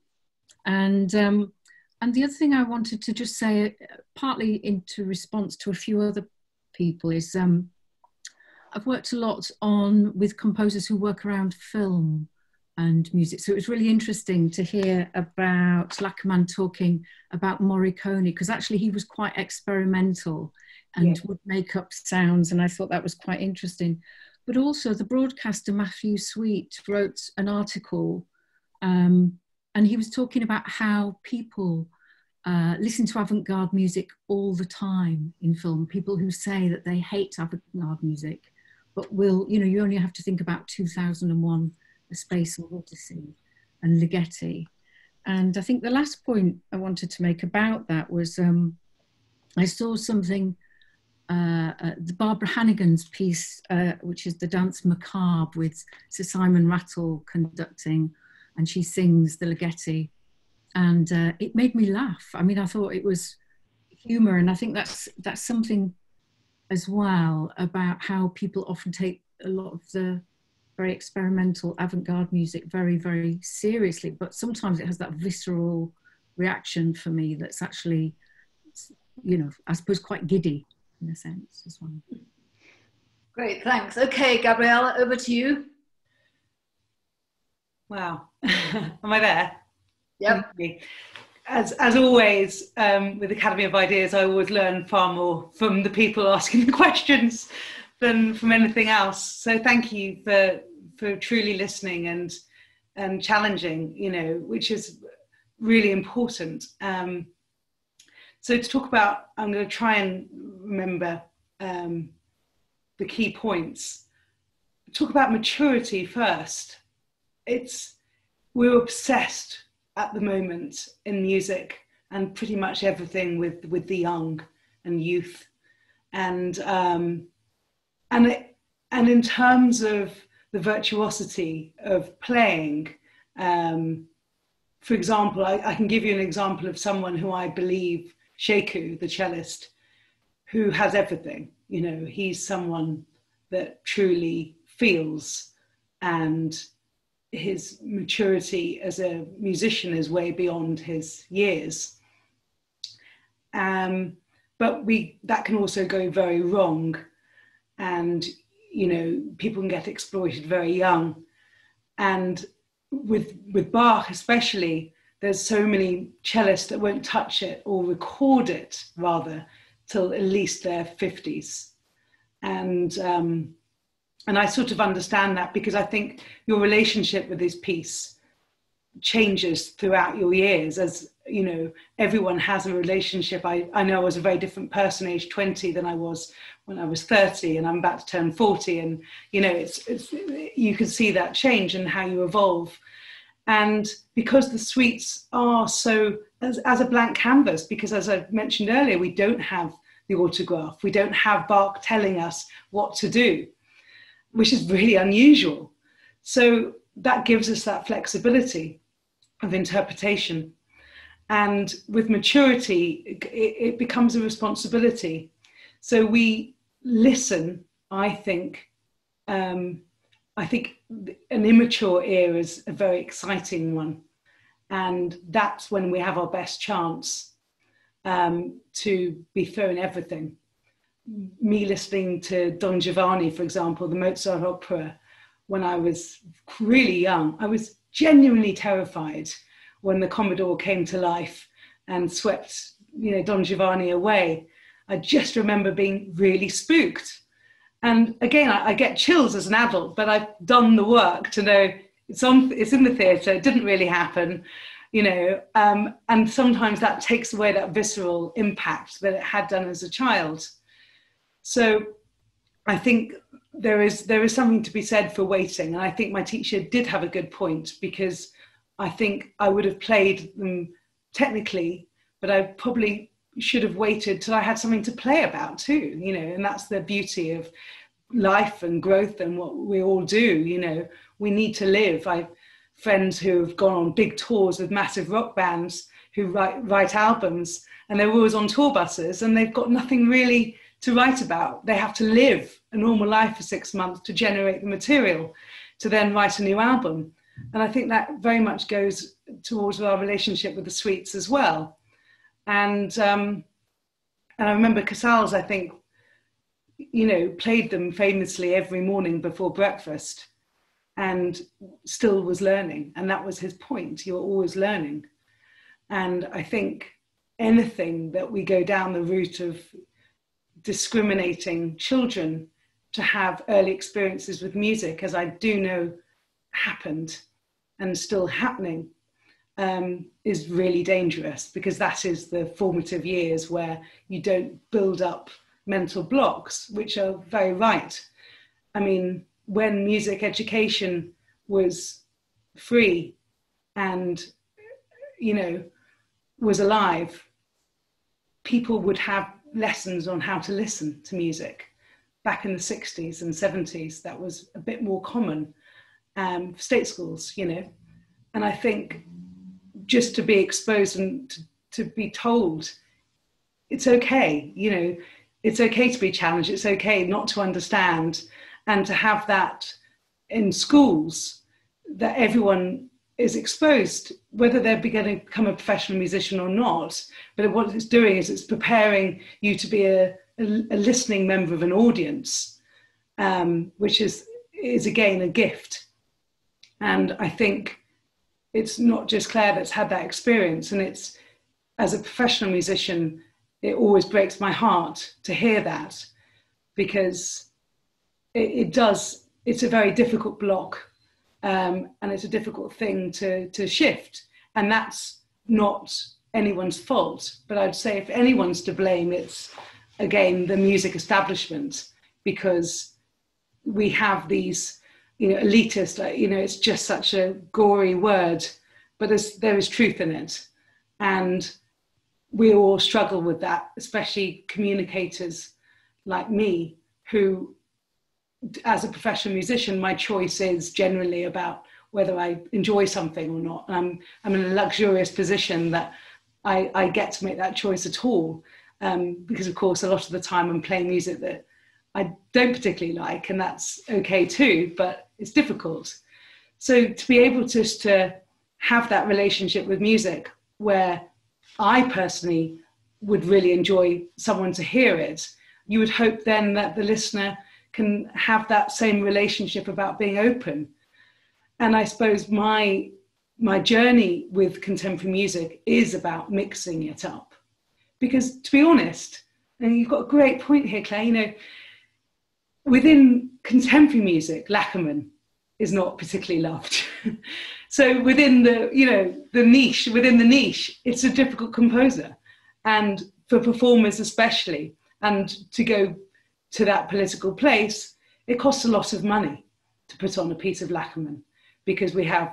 And um, and the other thing I wanted to just say, partly into response to a few other people, is um, I've worked a lot on with composers who work around film and music. So it was really interesting to hear about Lachenmann talking about Morricone, because actually he was quite experimental and yeah, would make up sounds, and I thought that was quite interesting. But also the broadcaster Matthew Sweet wrote an article, um, and he was talking about how people uh, listen to avant-garde music all the time in film, people who say that they hate avant-garde music, but will, you know, you only have to think about two thousand one, The Space Odyssey and Ligeti. And I think the last point I wanted to make about that was um, I saw something, uh, uh, the Barbara Hannigan's piece, uh, which is the Dance Macabre with Sir Simon Rattle conducting, and she sings the Ligeti, and uh, it made me laugh. I mean, I thought it was humour, and I think that's that's something as well about how people often take a lot of the very experimental avant-garde music very, very seriously, but sometimes it has that visceral reaction for me that's actually, you know, I suppose quite giddy in a sense as well. Great, thanks. Okay, Gabriella, over to you. Wow, am I there? Yep. As, as always, um, with Academy of Ideas, I always learn far more from the people asking the questions than from anything else. So thank you for for truly listening and and challenging, you know, which is really important. Um, so to talk about, I'm going to try and remember um, the key points. Talk about maturity first. It's, we're obsessed at the moment in music and pretty much everything with, with the young and youth. And, um, and, it, and in terms of the virtuosity of playing, um, for example, I, I can give you an example of someone who I believe, Sheku, the cellist, who has everything. You know, he's someone that truly feels, and his maturity as a musician is way beyond his years. Um, but we, that can also go very wrong, and, you know, people can get exploited very young. And with, with Bach especially, there's so many cellists that won't touch it or record it rather till at least their fifties. And, um, and I sort of understand that, because I think your relationship with this piece changes throughout your years. As you know, everyone has a relationship. I, I know I was a very different person age twenty than I was when I was thirty, and I'm about to turn forty. And, you know, it's, it's, you can see that change and how you evolve. And because the suites are so, as, as a blank canvas, because as I mentioned earlier, we don't have the autograph. We don't have Bach telling us what to do, which is really unusual. So that gives us that flexibility of interpretation. And with maturity, it, it becomes a responsibility. So we listen, I think. Um, I think an immature ear is a very exciting one. And that's when we have our best chance um, to be thrown everything. Me listening to Don Giovanni, for example, the Mozart opera, when I was really young, I was genuinely terrified when the Commodore came to life and swept, you know, Don Giovanni away. I just remember being really spooked. And again, I, I get chills as an adult, but I've done the work to know it's on, it's in the theatre, it didn't really happen, you know, um, and sometimes that takes away that visceral impact that it had done as a child. So I think there is, there is something to be said for waiting. And I think my teacher did have a good point, because I think I would have played them technically, but I probably should have waited till I had something to play about too, you know, and that's the beauty of life and growth and what we all do, you know, we need to live. I have friends who have gone on big tours with massive rock bands who write, write albums, and they're always on tour buses and they've got nothing really to write about. They have to live a normal life for six months to generate the material to then write a new album. And I think that very much goes towards our relationship with the suites as well. And, um, and I remember Casals, I think, you know, played them famously every morning before breakfast and still was learning. And that was his point. You're always learning. And I think anything that we go down the route of discriminating children to have early experiences with music, as I do know happened and still happening, um, is really dangerous, because that is the formative years where you don't build up mental blocks, which are very right. I mean, when music education was free and, you know, was alive, people would have lessons on how to listen to music. Back in the sixties and seventies, that was a bit more common. Um, state schools, you know, and I think just to be exposed and to, to be told it's okay, you know, it's okay to be challenged, it's okay not to understand, and to have that in schools, that everyone is exposed, whether they're going to become a professional musician or not. But what it's doing is it's preparing you to be a, a, a listening member of an audience, um, which is, is again a gift. And I think it's not just Claire that's had that experience. And it's, as a professional musician, it always breaks my heart to hear that, because it, it does, it's a very difficult block, um, and it's a difficult thing to, to shift. And that's not anyone's fault, but I'd say if anyone's to blame, it's again the music establishment, because we have these, you know, elitist, you know, it's just such a gory word, but there's, there is truth in it. And we all struggle with that, especially communicators like me, who, as a professional musician, my choice is generally about whether I enjoy something or not. And I'm, I'm in a luxurious position that I, I get to make that choice at all. Um, because of course, a lot of the time I'm playing music that I don't particularly like, and that's okay too, but it's difficult. So to be able to, to have that relationship with music where I personally would really enjoy someone to hear it, you would hope then that the listener can have that same relationship about being open. And I suppose my, my journey with contemporary music is about mixing it up. Because to be honest, and you've got a great point here, Claire, you know, within contemporary music, Lachenmann is not particularly loved. So within the, you know, the niche, within the niche, it's a difficult composer. And for performers especially, and to go to that political place, it costs a lot of money to put on a piece of Lachenmann, because we have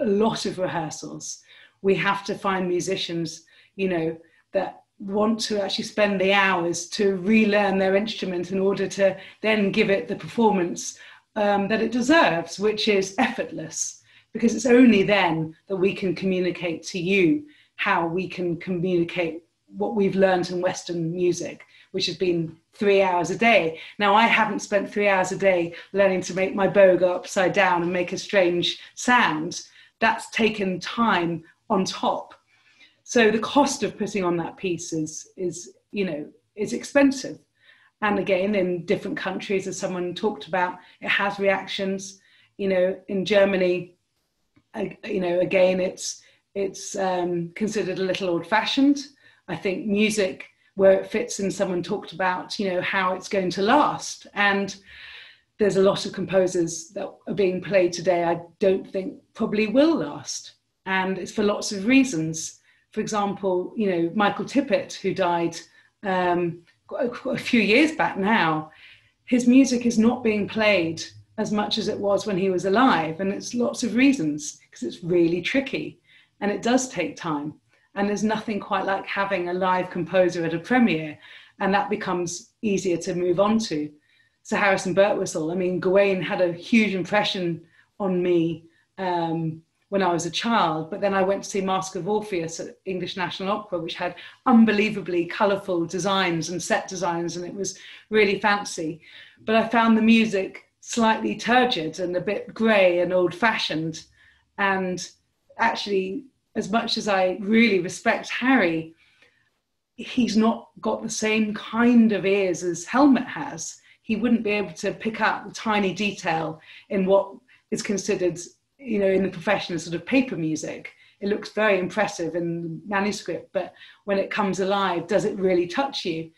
a lot of rehearsals. We have to find musicians, you know, that want to actually spend the hours to relearn their instrument in order to then give it the performance um, that it deserves, which is effortless, because it's only then that we can communicate to you how we can communicate what we've learned in Western music, which has been three hours a day. Now, I haven't spent three hours a day learning to make my bow go upside down and make a strange sound. That's taken time on top. So the cost of putting on that piece is, is, you know, is expensive. And again, in different countries, as someone talked about, it has reactions. You know, in Germany, I, you know, again, it's, it's um, considered a little old-fashioned. I think music, where it fits in, someone talked about, you know, how it's going to last. And there's a lot of composers that are being played today I don't think probably will last. And it's for lots of reasons. For example, you know, Michael Tippett, who died um, a few years back now, his music is not being played as much as it was when he was alive. And it's lots of reasons, because it's really tricky and it does take time. And there's nothing quite like having a live composer at a premiere, and that becomes easier to move on to. So Harrison Birtwistle, I mean, Gawain had a huge impression on me um, when I was a child, but then I went to see Mask of Orpheus at English National Opera, which had unbelievably colourful designs and set designs, and it was really fancy. But I found the music slightly turgid and a bit grey and old-fashioned, and actually, as much as I really respect Harry, he's not got the same kind of ears as Helmut has. He wouldn't be able to pick up the tiny detail in what is considered, you know, in the profession as sort of paper music. It looks very impressive in the manuscript, but when it comes alive, does it really touch you?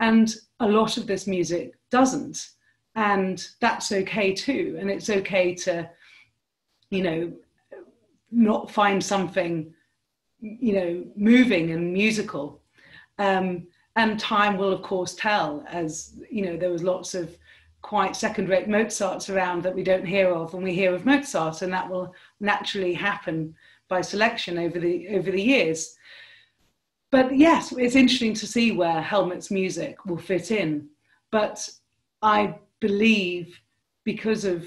And a lot of this music doesn't. And that's okay too. And it's okay to, you know, not find something, you know, moving and musical. Um, and time will, of course, tell, as, you know, there was lots of quite second-rate Mozarts around that we don't hear of, and we hear of Mozart, and that will naturally happen by selection over the, over the years. But yes, it's interesting to see where Helmut's music will fit in. But I believe, because of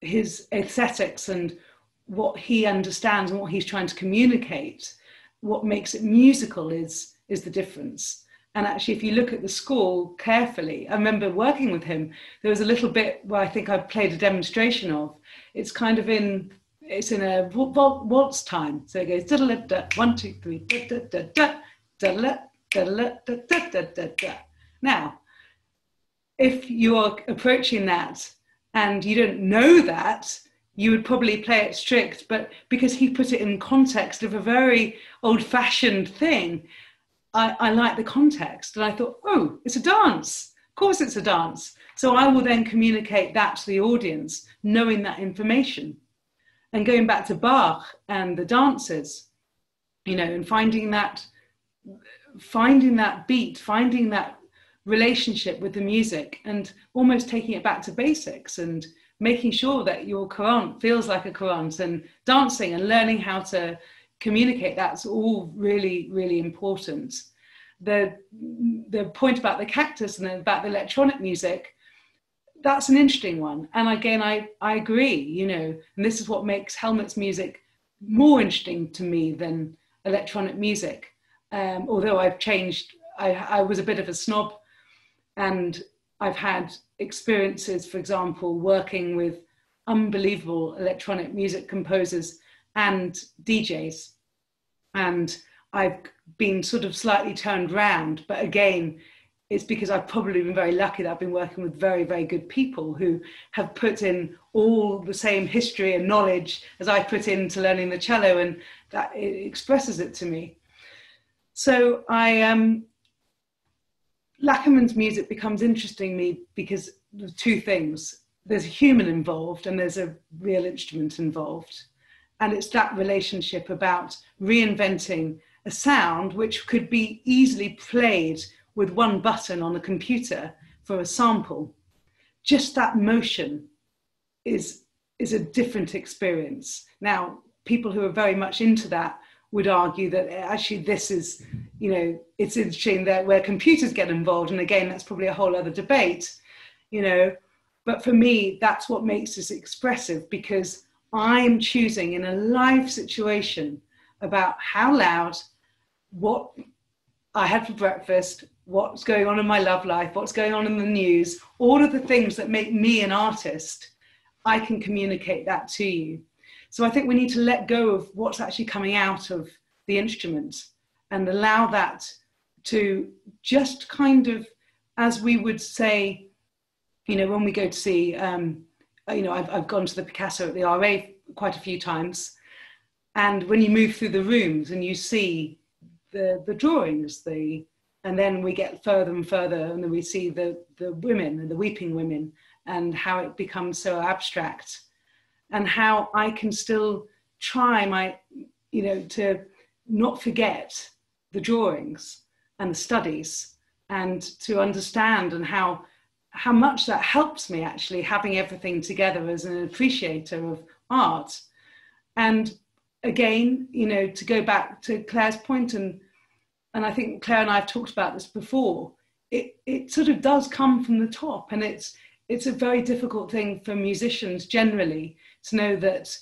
his aesthetics and what he understands and what he's trying to communicate, what makes it musical is, is the difference. And actually, if you look at the score carefully, I remember working with him, there was a little bit where I think I played a demonstration of, it's kind of in, it's in a waltz time. So it goes, da-da-da-da, one, two, three, da-da-da-da, da-da-da-da-da-da-da-da-da. Now, if you are approaching that and you don't know that, you would probably play it strict, but because he put it in context of a very old-fashioned thing, I, I like the context. And I thought, oh, it's a dance. Of course it's a dance. So I will then communicate that to the audience, knowing that information. And going back to Bach and the dances, you know, and finding that, finding that beat, finding that relationship with the music, and almost taking it back to basics and making sure that your Quran feels like a Quran, and dancing and learning how to communicate. That's all really, really important. The, the point about the cactus and then about the electronic music, that's an interesting one. And again, I, I agree, you know, and this is what makes Helmut's music more interesting to me than electronic music. Um, although I've changed, I, I was a bit of a snob, and I've had experiences, for example, working with unbelievable electronic music composers and D Js. And I've been sort of slightly turned round, but again, it's because I've probably been very lucky that I've been working with very, very good people who have put in all the same history and knowledge as I put into learning the cello, and that it expresses it to me. So I, um, Lachenmann's music becomes interesting to me because of two things. There's a human involved and there's a real instrument involved. And it's that relationship about reinventing a sound which could be easily played with one button on a computer for a sample. Just that motion is, is a different experience. Now, people who are very much into that would argue that actually this is, you know, it's interesting that where computers get involved. And again, that's probably a whole other debate, you know, but for me, that's what makes this expressive, because I'm choosing in a live situation about how loud, what I had for breakfast, what's going on in my love life, what's going on in the news, all of the things that make me an artist, I can communicate that to you. So I think we need to let go of what's actually coming out of the instruments and allow that to just kind of, as we would say, you know, when we go to see, um, you know, I've, I've gone to the Picasso at the R A quite a few times. And when you move through the rooms and you see the, the drawings, the, and then we get further and further, and then we see the, the women and the weeping women and how it becomes so abstract, and how I can still try my, you know, to not forget the drawings and the studies, and to understand, and how, how much that helps me actually having everything together as an appreciator of art. And again, you know, to go back to Claire's point, and, and I think Claire and I have talked about this before, it, it sort of does come from the top, and it's, it's a very difficult thing for musicians generally to know that,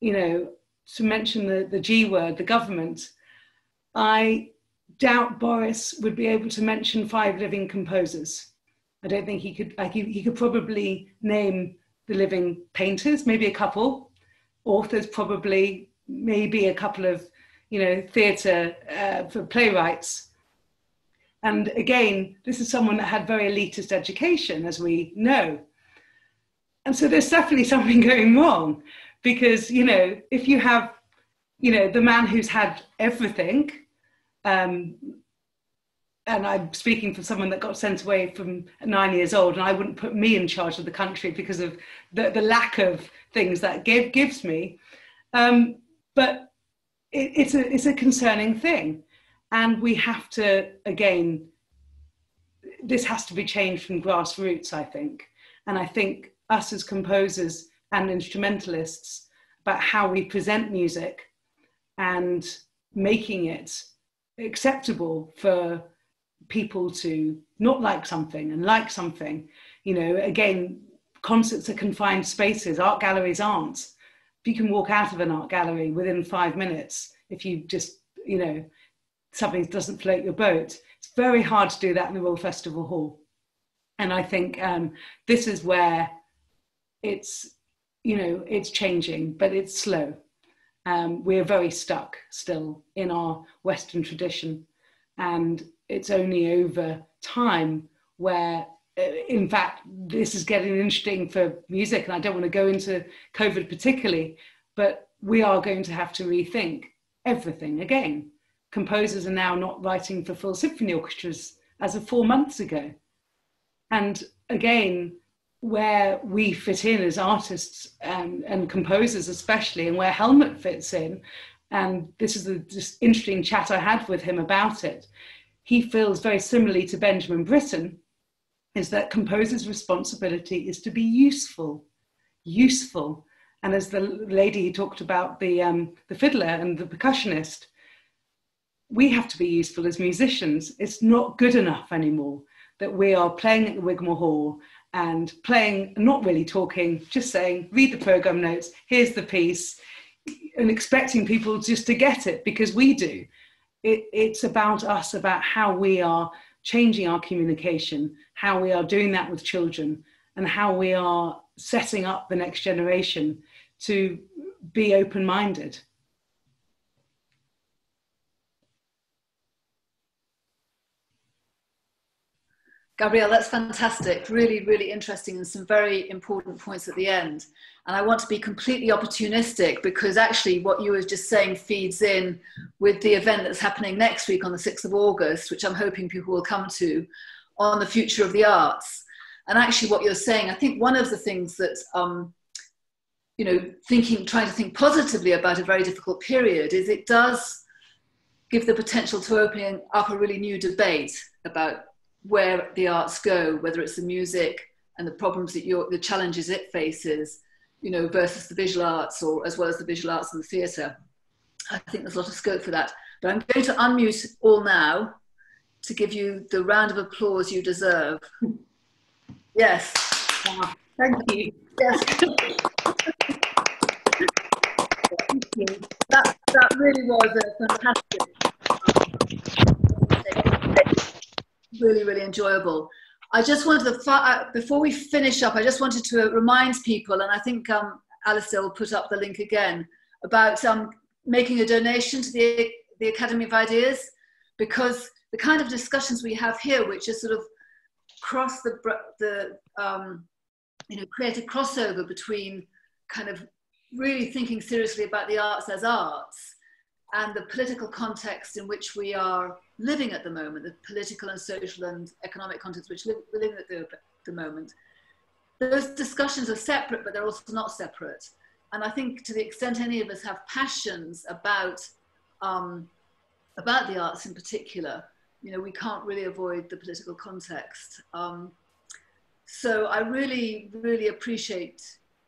you know, to mention the, the G word, the government, I doubt Boris would be able to mention five living composers. I don't think he could, like he, he could probably name the living painters, maybe a couple, authors probably, maybe a couple of, you know, theatre uh, for playwrights. And again, this is someone that had very elitist education, as we know. And so there's definitely something going wrong, because, you know, if you have, you know, the man who's had everything, um, and I'm speaking for someone that got sent away from nine years old, and I wouldn't put me in charge of the country because of the, the lack of things that give, gives me. Um, but it, it's, a, it's a concerning thing. And we have to, again, this has to be changed from grassroots, I think. And I think us as composers and instrumentalists, about how we present music and making it acceptable for people to not like something and like something. You know, again, concerts are confined spaces, art galleries aren't. You can walk out of an art gallery within five minutes if you just, you know, something doesn't float your boat. It's very hard to do that in the Royal Festival Hall. And I think um, this is where it's, you know, it's changing, but it's slow. Um, we're very stuck still in our Western tradition. And it's only over time where, in fact, this is getting interesting for music. And I don't want to go into COVID particularly, but we are going to have to rethink everything again. Composers are now not writing for full symphony orchestras as of four months ago. And again, where we fit in as artists and, and composers especially, and where Helmut fits in, and this is the just interesting chat I had with him about it. He feels very similarly to Benjamin Britten, is that composers' responsibility is to be useful, useful. And as the lady he talked about, the, um, the fiddler and the percussionist, we have to be useful as musicians. It's not good enough anymore that we are playing at the Wigmore Hall and playing, not really talking, just saying, read the program notes, here's the piece, and expecting people just to get it because we do. It, it's about us, about how we are changing our communication, how we are doing that with children, and how we are setting up the next generation to be open-minded. Gabrielle, that's fantastic. Really, really interesting and some very important points at the end. And I want to be completely opportunistic because actually what you were just saying feeds in with the event that's happening next week on the sixth of August, which I'm hoping people will come to, on the future of the arts. And actually what you're saying, I think one of the things that, um, you know, thinking, trying to think positively about a very difficult period is it does give the potential to opening up a really new debate about where the arts go, whether it's the music and the problems that you're, the challenges it faces, you know, versus the visual arts, or as well as the visual arts and the theatre. I think there's a lot of scope for that. But I'm going to unmute all now to give you the round of applause you deserve. Yes. Wow. Thank you. Yes. Thank you. That, that really was a fantastic, really, really enjoyable. I just wanted to, before we finish up, I just wanted to remind people, and I think um, Alistair will put up the link again, about um, making a donation to the, the Academy of Ideas, because the kind of discussions we have here, which is sort of cross the, the um, you know, create a crossover between kind of really thinking seriously about the arts as arts and the political context in which we are living at the moment, the political and social and economic context which live, we're living at the, the moment. Those discussions are separate, but they're also not separate. And I think to the extent any of us have passions about, um, about the arts in particular, you know, we can't really avoid the political context. Um, so I really, really appreciate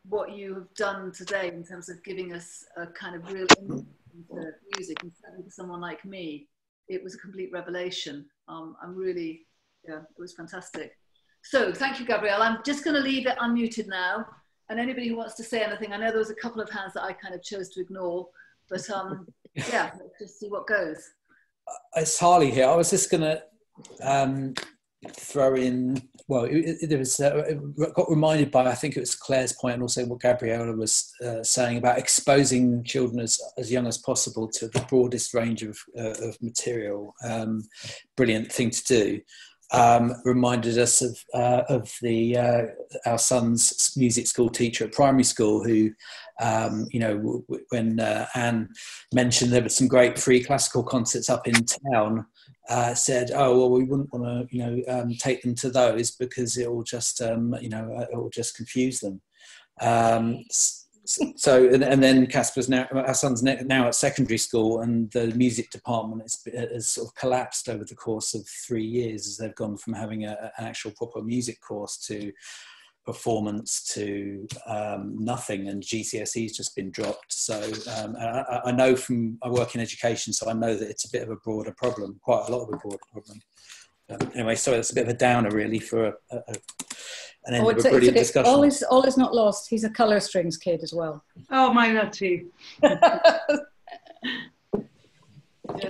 what you have done today in terms of giving us a kind of real insight into music, and certainly for someone like me, it was a complete revelation. Um, I'm really, yeah, it was fantastic. So thank you, Gabrielle. I'm just going to leave it unmuted now. And anybody who wants to say anything, I know there was a couple of hands that I kind of chose to ignore, but um, yeah, let's just see what goes. It's Harley here. I was just going to um, throw in, well, it, it, there was, uh, it got reminded by, I think it was Claire's point and also what Gabriella was uh, saying about exposing children as, as young as possible to the broadest range of, uh, of material. Um, brilliant thing to do. Um, reminded us of, uh, of the, uh, our son's music school teacher at primary school who, um, you know, w w when uh, Anne mentioned there were some great free classical concerts up in town, uh, said, oh, well, we wouldn't want to, you know, um, take them to those because it will just, um, you know, it will just confuse them. Um, so, and, and then Casper's now, our son's now at secondary school, and the music department has, has sort of collapsed over the course of three years as they've gone from having a, an actual proper music course to performance to um, nothing, and G C S E's just been dropped. So um, I, I know from, I work in education, so I know that it's a bit of a broader problem, quite a lot of a broader problem. Um, anyway, sorry, that's a bit of a downer really for a, a, a, an end oh, of a brilliant a, discussion. All is, all is not lost. He's a colour strings kid as well. Oh, mine are too.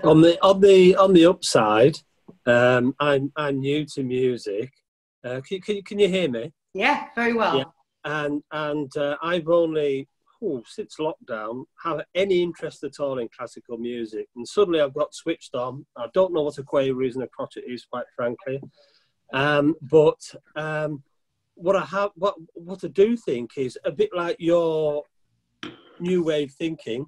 on the on the on the upside, um, I'm I'm new to music. Uh, can, can, can you hear me? Yeah, very well. Yeah. And and uh, I've only oh, since lockdown have any interest at all in classical music, and suddenly I've got switched on. I don't know what a quavers and a crotchet is, quite frankly, um, but um, what I have, what what I do think is a bit like your new wave thinking.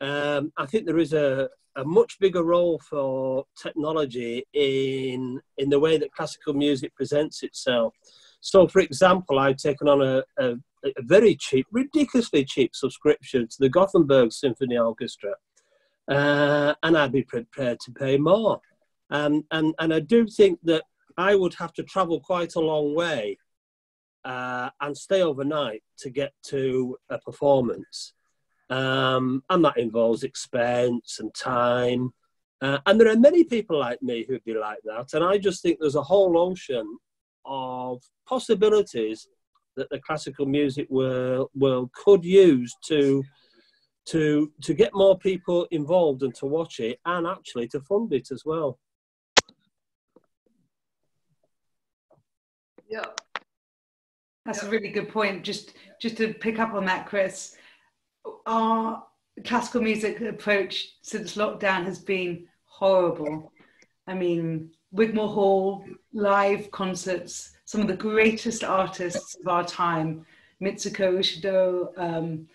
Um, I think there is a, a much bigger role for technology in in the way that classical music presents itself. So, for example, I've taken on a, a, a very cheap, ridiculously cheap subscription to the Gothenburg Symphony Orchestra. uh, and I'd be prepared to pay more. Um, and, and I do think that I would have to travel quite a long way uh, and stay overnight to get to a performance. Um, and that involves expense and time. Uh, and there are many people like me who'd be like that. And I just think there's a whole ocean of possibilities that the classical music world, world could use to, to, to get more people involved and to watch it, and actually to fund it as well. Yeah, that's a really good point. Just, just to pick up on that, Chris, our classical music approach since lockdown has been horrible. I mean, Wigmore Hall, live concerts, some of the greatest artists of our time, Mitsuko Ushidō, um,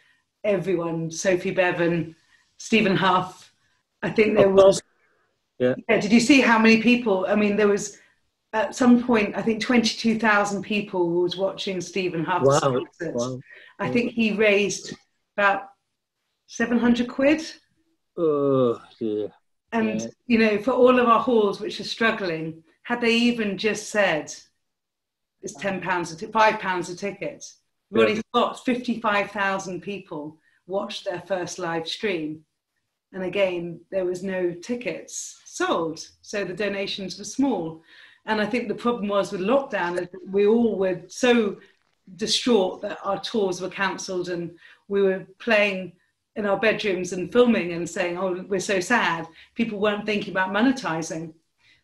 everyone, Sophie Bevan, Stephen Huff. I think there was, yeah. Yeah, did you see how many people? I mean, there was, at some point, I think twenty-two thousand people was watching Stephen Huff's wow. concerts. Wow. I think he raised about seven hundred quid. Oh, dear. And, yeah. you know, for all of our halls, which are struggling, had they even just said, it's ten pounds, a t five pounds a ticket, really got fifty-five thousand people watched their first live stream. And again, there was no tickets sold. So the donations were small. And I think the problem was with lockdown, that we all were so distraught that our tours were cancelled and we were playing in our bedrooms and filming and saying, oh, we're so sad. People weren't thinking about monetizing.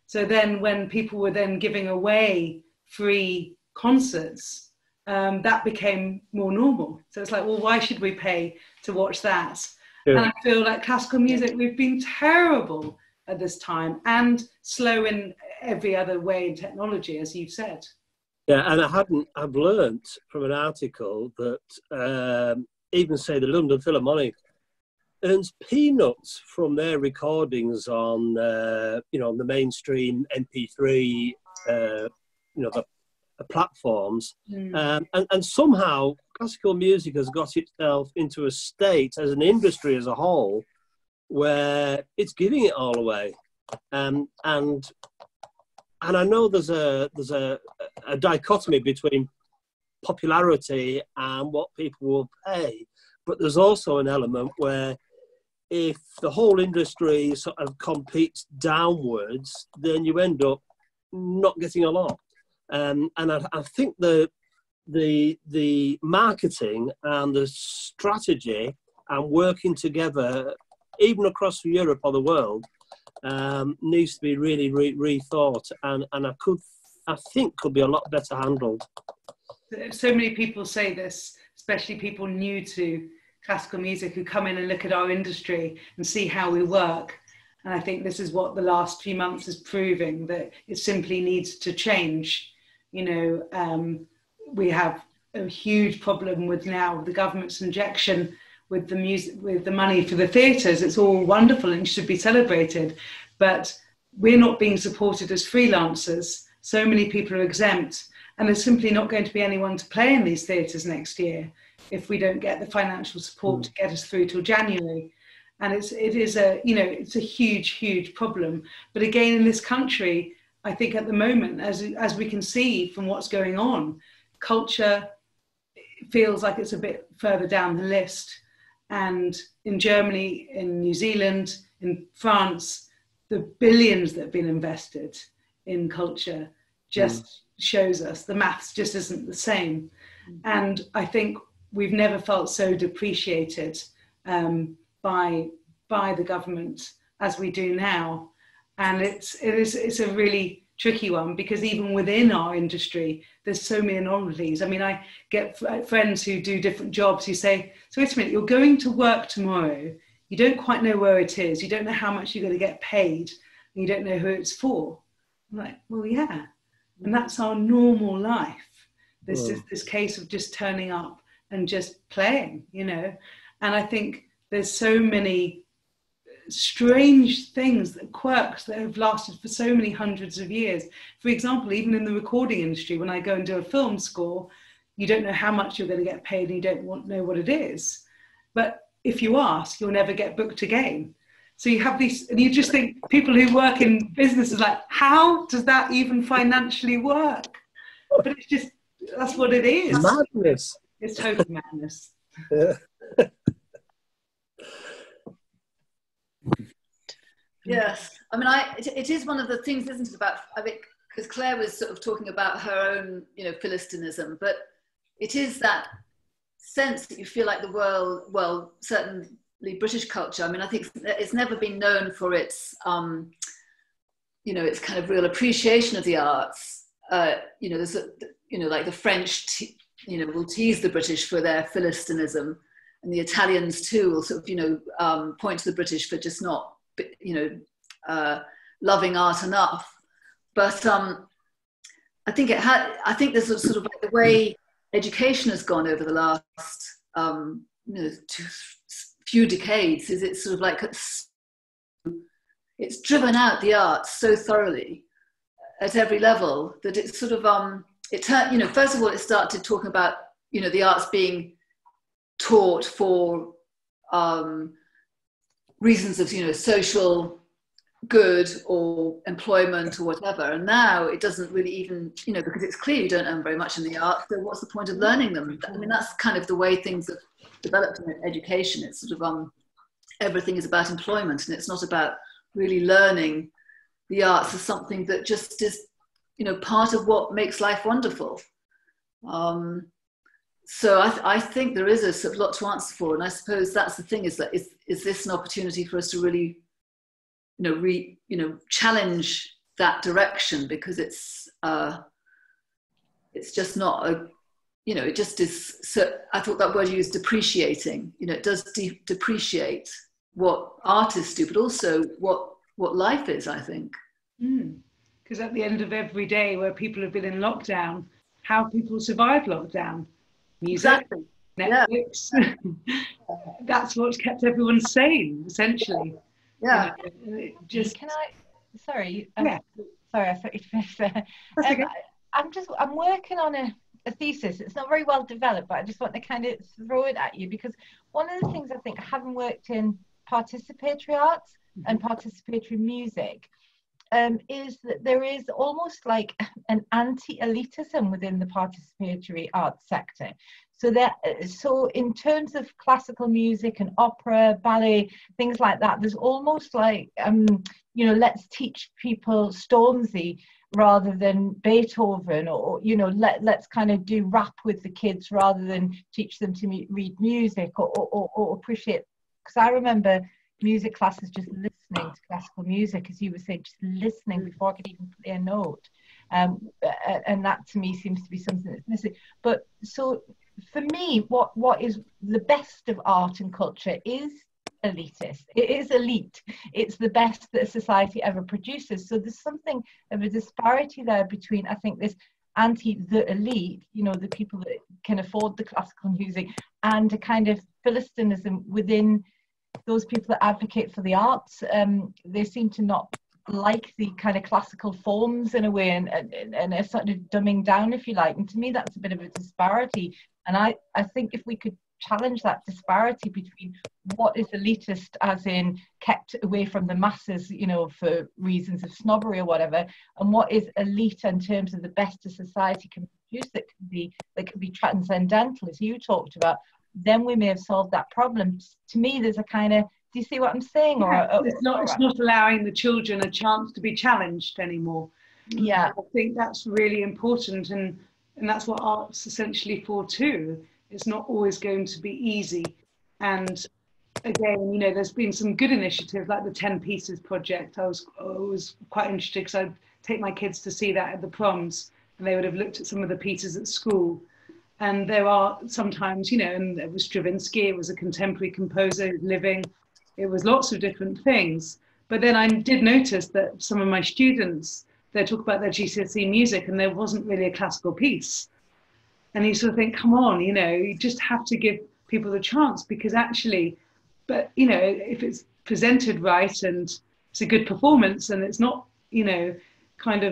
So then when people were then giving away free concerts, um, that became more normal. So it's like, well, why should we pay to watch that? Yeah. And I feel like classical music, we've been terrible at this time and slow in every other way in technology, as you've said. Yeah, and I hadn't, I've learnt from an article that um, even say the London Philharmonic earns peanuts from their recordings on, uh, you know, on the mainstream M P three, uh, you know, the, the platforms. Mm. Um, and, and somehow classical music has got itself into a state as an industry as a whole where it's giving it all away. Um, and, and I know there's a, there's a, a dichotomy between popularity and what people will pay, but there's also an element where if the whole industry sort of competes downwards, then you end up not getting a lot. Um, and I, I think the the the marketing and the strategy and working together, even across Europe or the world, um, needs to be really re rethought and and I could I think could be a lot better handled. So many people say this, especially people new to classical music who come in and look at our industry and see how we work. And I think this is what the last few months is proving, that it simply needs to change. You know, um, we have a huge problem with now the government's injection with the music, with the money for the theatres. It's all wonderful and should be celebrated, but we're not being supported as freelancers. So many people are exempt. And there's simply not going to be anyone to play in these theatres next year if we don't get the financial support mm. to get us through till January. And it's, it is a, you know, it's a huge, huge problem. But again, in this country, I think at the moment, as, as we can see from what's going on, culture feels like it's a bit further down the list. And in Germany, in New Zealand, in France, the billions that have been invested in culture just... Mm. shows us the maths just isn't the same. And I think we've never felt so depreciated um, by by the government as we do now. And it's it is it's a really tricky one, because even within our industry there's so many anomalies. I mean, I get friends who do different jobs who say, so wait a minute, you're going to work tomorrow, you don't quite know where it is, you don't know how much you're going to get paid, and you don't know who it's for. I'm like, well, yeah. And that's our normal life. This is this case of just turning up and just playing, you know. And I think there's so many strange things, quirks that have lasted for so many hundreds of years. For example, even in the recording industry, when I go and do a film score, you don't know how much you're going to get paid and you don't want to know what it is. But if you ask, you'll never get booked again. So you have these, and you just think people who work in businesses, like, how does that even financially work? But it's just, that's what it is. Madness. It's total madness. Yeah. Yes. I mean, I, it, it is one of the things, isn't it, about, I think, because Claire was sort of talking about her own, you know, Philistinism, but it is that sense that you feel like the world, well, certainly British culture, I mean, I think it's never been known for its, um, you know, its kind of real appreciation of the arts. Uh, you know, there's a, you know, like the French, te you know, will tease the British for their Philistinism, and the Italians too will sort of, you know, um, point to the British for just not, you know, uh, loving art enough. But um, I think it had, I think there's sort of like the way education has gone over the last um, you know, two, few decades, is it's sort of like it's, it's driven out the arts so thoroughly at every level that it's sort of um it turned, you know, first of all it started talking about, you know, the arts being taught for um, reasons of, you know, social good or employment or whatever, and now it doesn't really even, you know, because it's clear you don't earn very much in the arts, so what's the point of learning them? I mean, that's kind of the way things have developed in education. It's sort of um everything is about employment, and it's not about really learning the arts as something that just is, you know, part of what makes life wonderful. Um so I, th I think there is a sort of lot to answer for, and I suppose that's the thing, is that is, is this an opportunity for us to really, you know, re, you know, challenge that direction, because it's uh, it's just not a, you know, it just is. So I thought that word you used, depreciating. You know, it does de depreciate what artists do, but also what what life is, I think. Because mm. at the end of every day, where people have been in lockdown, how people survive lockdown? Music, exactly. Netflix. Yeah. That's what's kept everyone sane, essentially. Yeah. You know, just can I? Sorry. Um, yeah. Sorry, I thought you finished. Um, okay. I'm just. I'm working on a, a thesis. It's not very well developed, but I just want to kind of throw it at you, because one of the things I think, having worked in participatory arts mm-hmm. and participatory music, um, is that there is almost like an anti-elitism within the participatory arts sector. So, there, so in terms of classical music and opera, ballet, things like that, there's almost like, um, you know, let's teach people Stormzy rather than Beethoven, or, you know, let, let's kind of do rap with the kids rather than teach them to me, read music or, or, or appreciate. Because I remember music classes just listening to classical music, as you were saying, just listening before I could even play a note. Um, and that to me seems to be something that's missing. But so... for me, what what is the best of art and culture is elitist. It is elite. It's the best that society ever produces. So there's something of a disparity there between, I think, this anti the elite, you know, the people that can afford the classical music, and a kind of Philistinism within those people that advocate for the arts. Um, they seem to not like the kind of classical forms in a way, and, and, and a sort of dumbing down, if you like. And to me, that's a bit of a disparity. And I, I think if we could challenge that disparity between what is elitist, as in kept away from the masses, you know, for reasons of snobbery or whatever, and what is elite in terms of the best of society can produce, that can be, that can be transcendental, as you talked about, then we may have solved that problem. To me, there's a kind of, do you see what I'm saying? Yeah, or, or, it's not, it's not allowing the children a chance to be challenged anymore. Yeah. I think that's really important, and and that's what art's essentially for too. It's not always going to be easy. And again, you know, there's been some good initiatives like the ten pieces project. I was, I was quite interested, because I'd take my kids to see that at the proms, and they would have looked at some of the pieces at school. And there are sometimes, you know, and it was Stravinsky, it was a contemporary composer living, it was lots of different things. But then I did notice that some of my students, they talk about their G C S E music, and there wasn't really a classical piece. And you sort of think, come on, you know, you just have to give people the chance, because actually, but, you know, if it's presented right and it's a good performance, and it's not, you know, kind of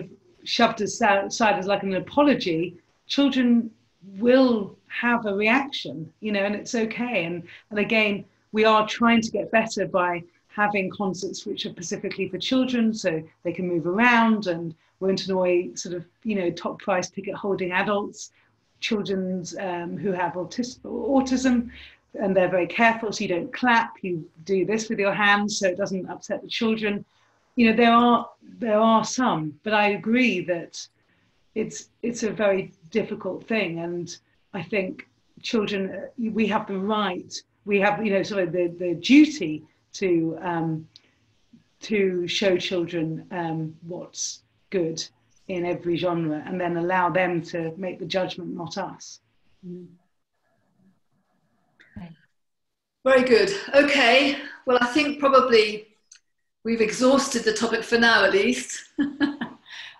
shoved aside as like an apology, children will have a reaction, you know, and it's okay. And, and again, we are trying to get better by having concerts which are specifically for children so they can move around and won't annoy sort of, you know, top price ticket holding adults, children's um, who have autis autism, and they're very careful, so you don't clap, you do this with your hands so it doesn't upset the children. You know, there are, there are some, but I agree that it's, it's a very difficult thing. And I think children, we have the right, we have, you know, sort of the, the duty to, um, to show children um, what's good in every genre, and then allow them to make the judgment, not us. Mm. Very good. Okay. Well, I think probably we've exhausted the topic for now, at least.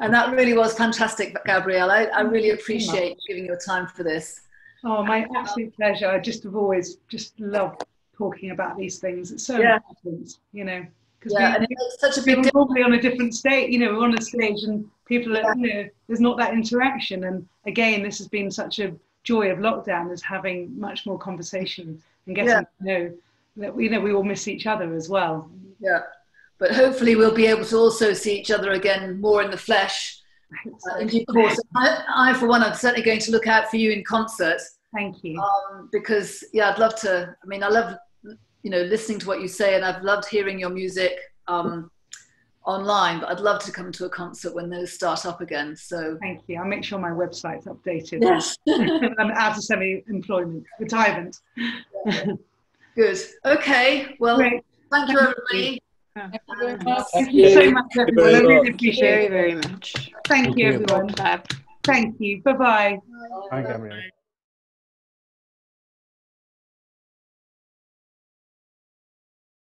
And that really was fantastic, Gabrielle. I, I really appreciate you giving your time for this. Oh, my um, absolute pleasure. I just have always just loved talking about these things. It's so yeah. important, you know. Because yeah, we, we, we're probably on a different stage, you know, we're on a stage and people are, yeah. you know, there's not that interaction. And again, this has been such a joy of lockdown, is having much more conversation and getting yeah. to know that, you know, we all miss each other as well. Yeah. But hopefully we'll be able to also see each other again more in the flesh uh, in due course. I, I, for one, I'm certainly going to look out for you in concert. Thank you. Um, because, yeah, I'd love to, I mean, I love, you know, listening to what you say, and I've loved hearing your music um, online, but I'd love to come to a concert when those start up again, so. Thank you. I'll make sure my website's updated. Yes. I'm out of semi-employment, retirement. Yeah. Good. Okay. Well, Great. thank you, thank everybody. You. Thank you, Thank you so much, everyone. I really appreciate it. Very, very much. Thank, Thank you, everyone. You. Thank you. Bye-bye. Bye, Gabrielle.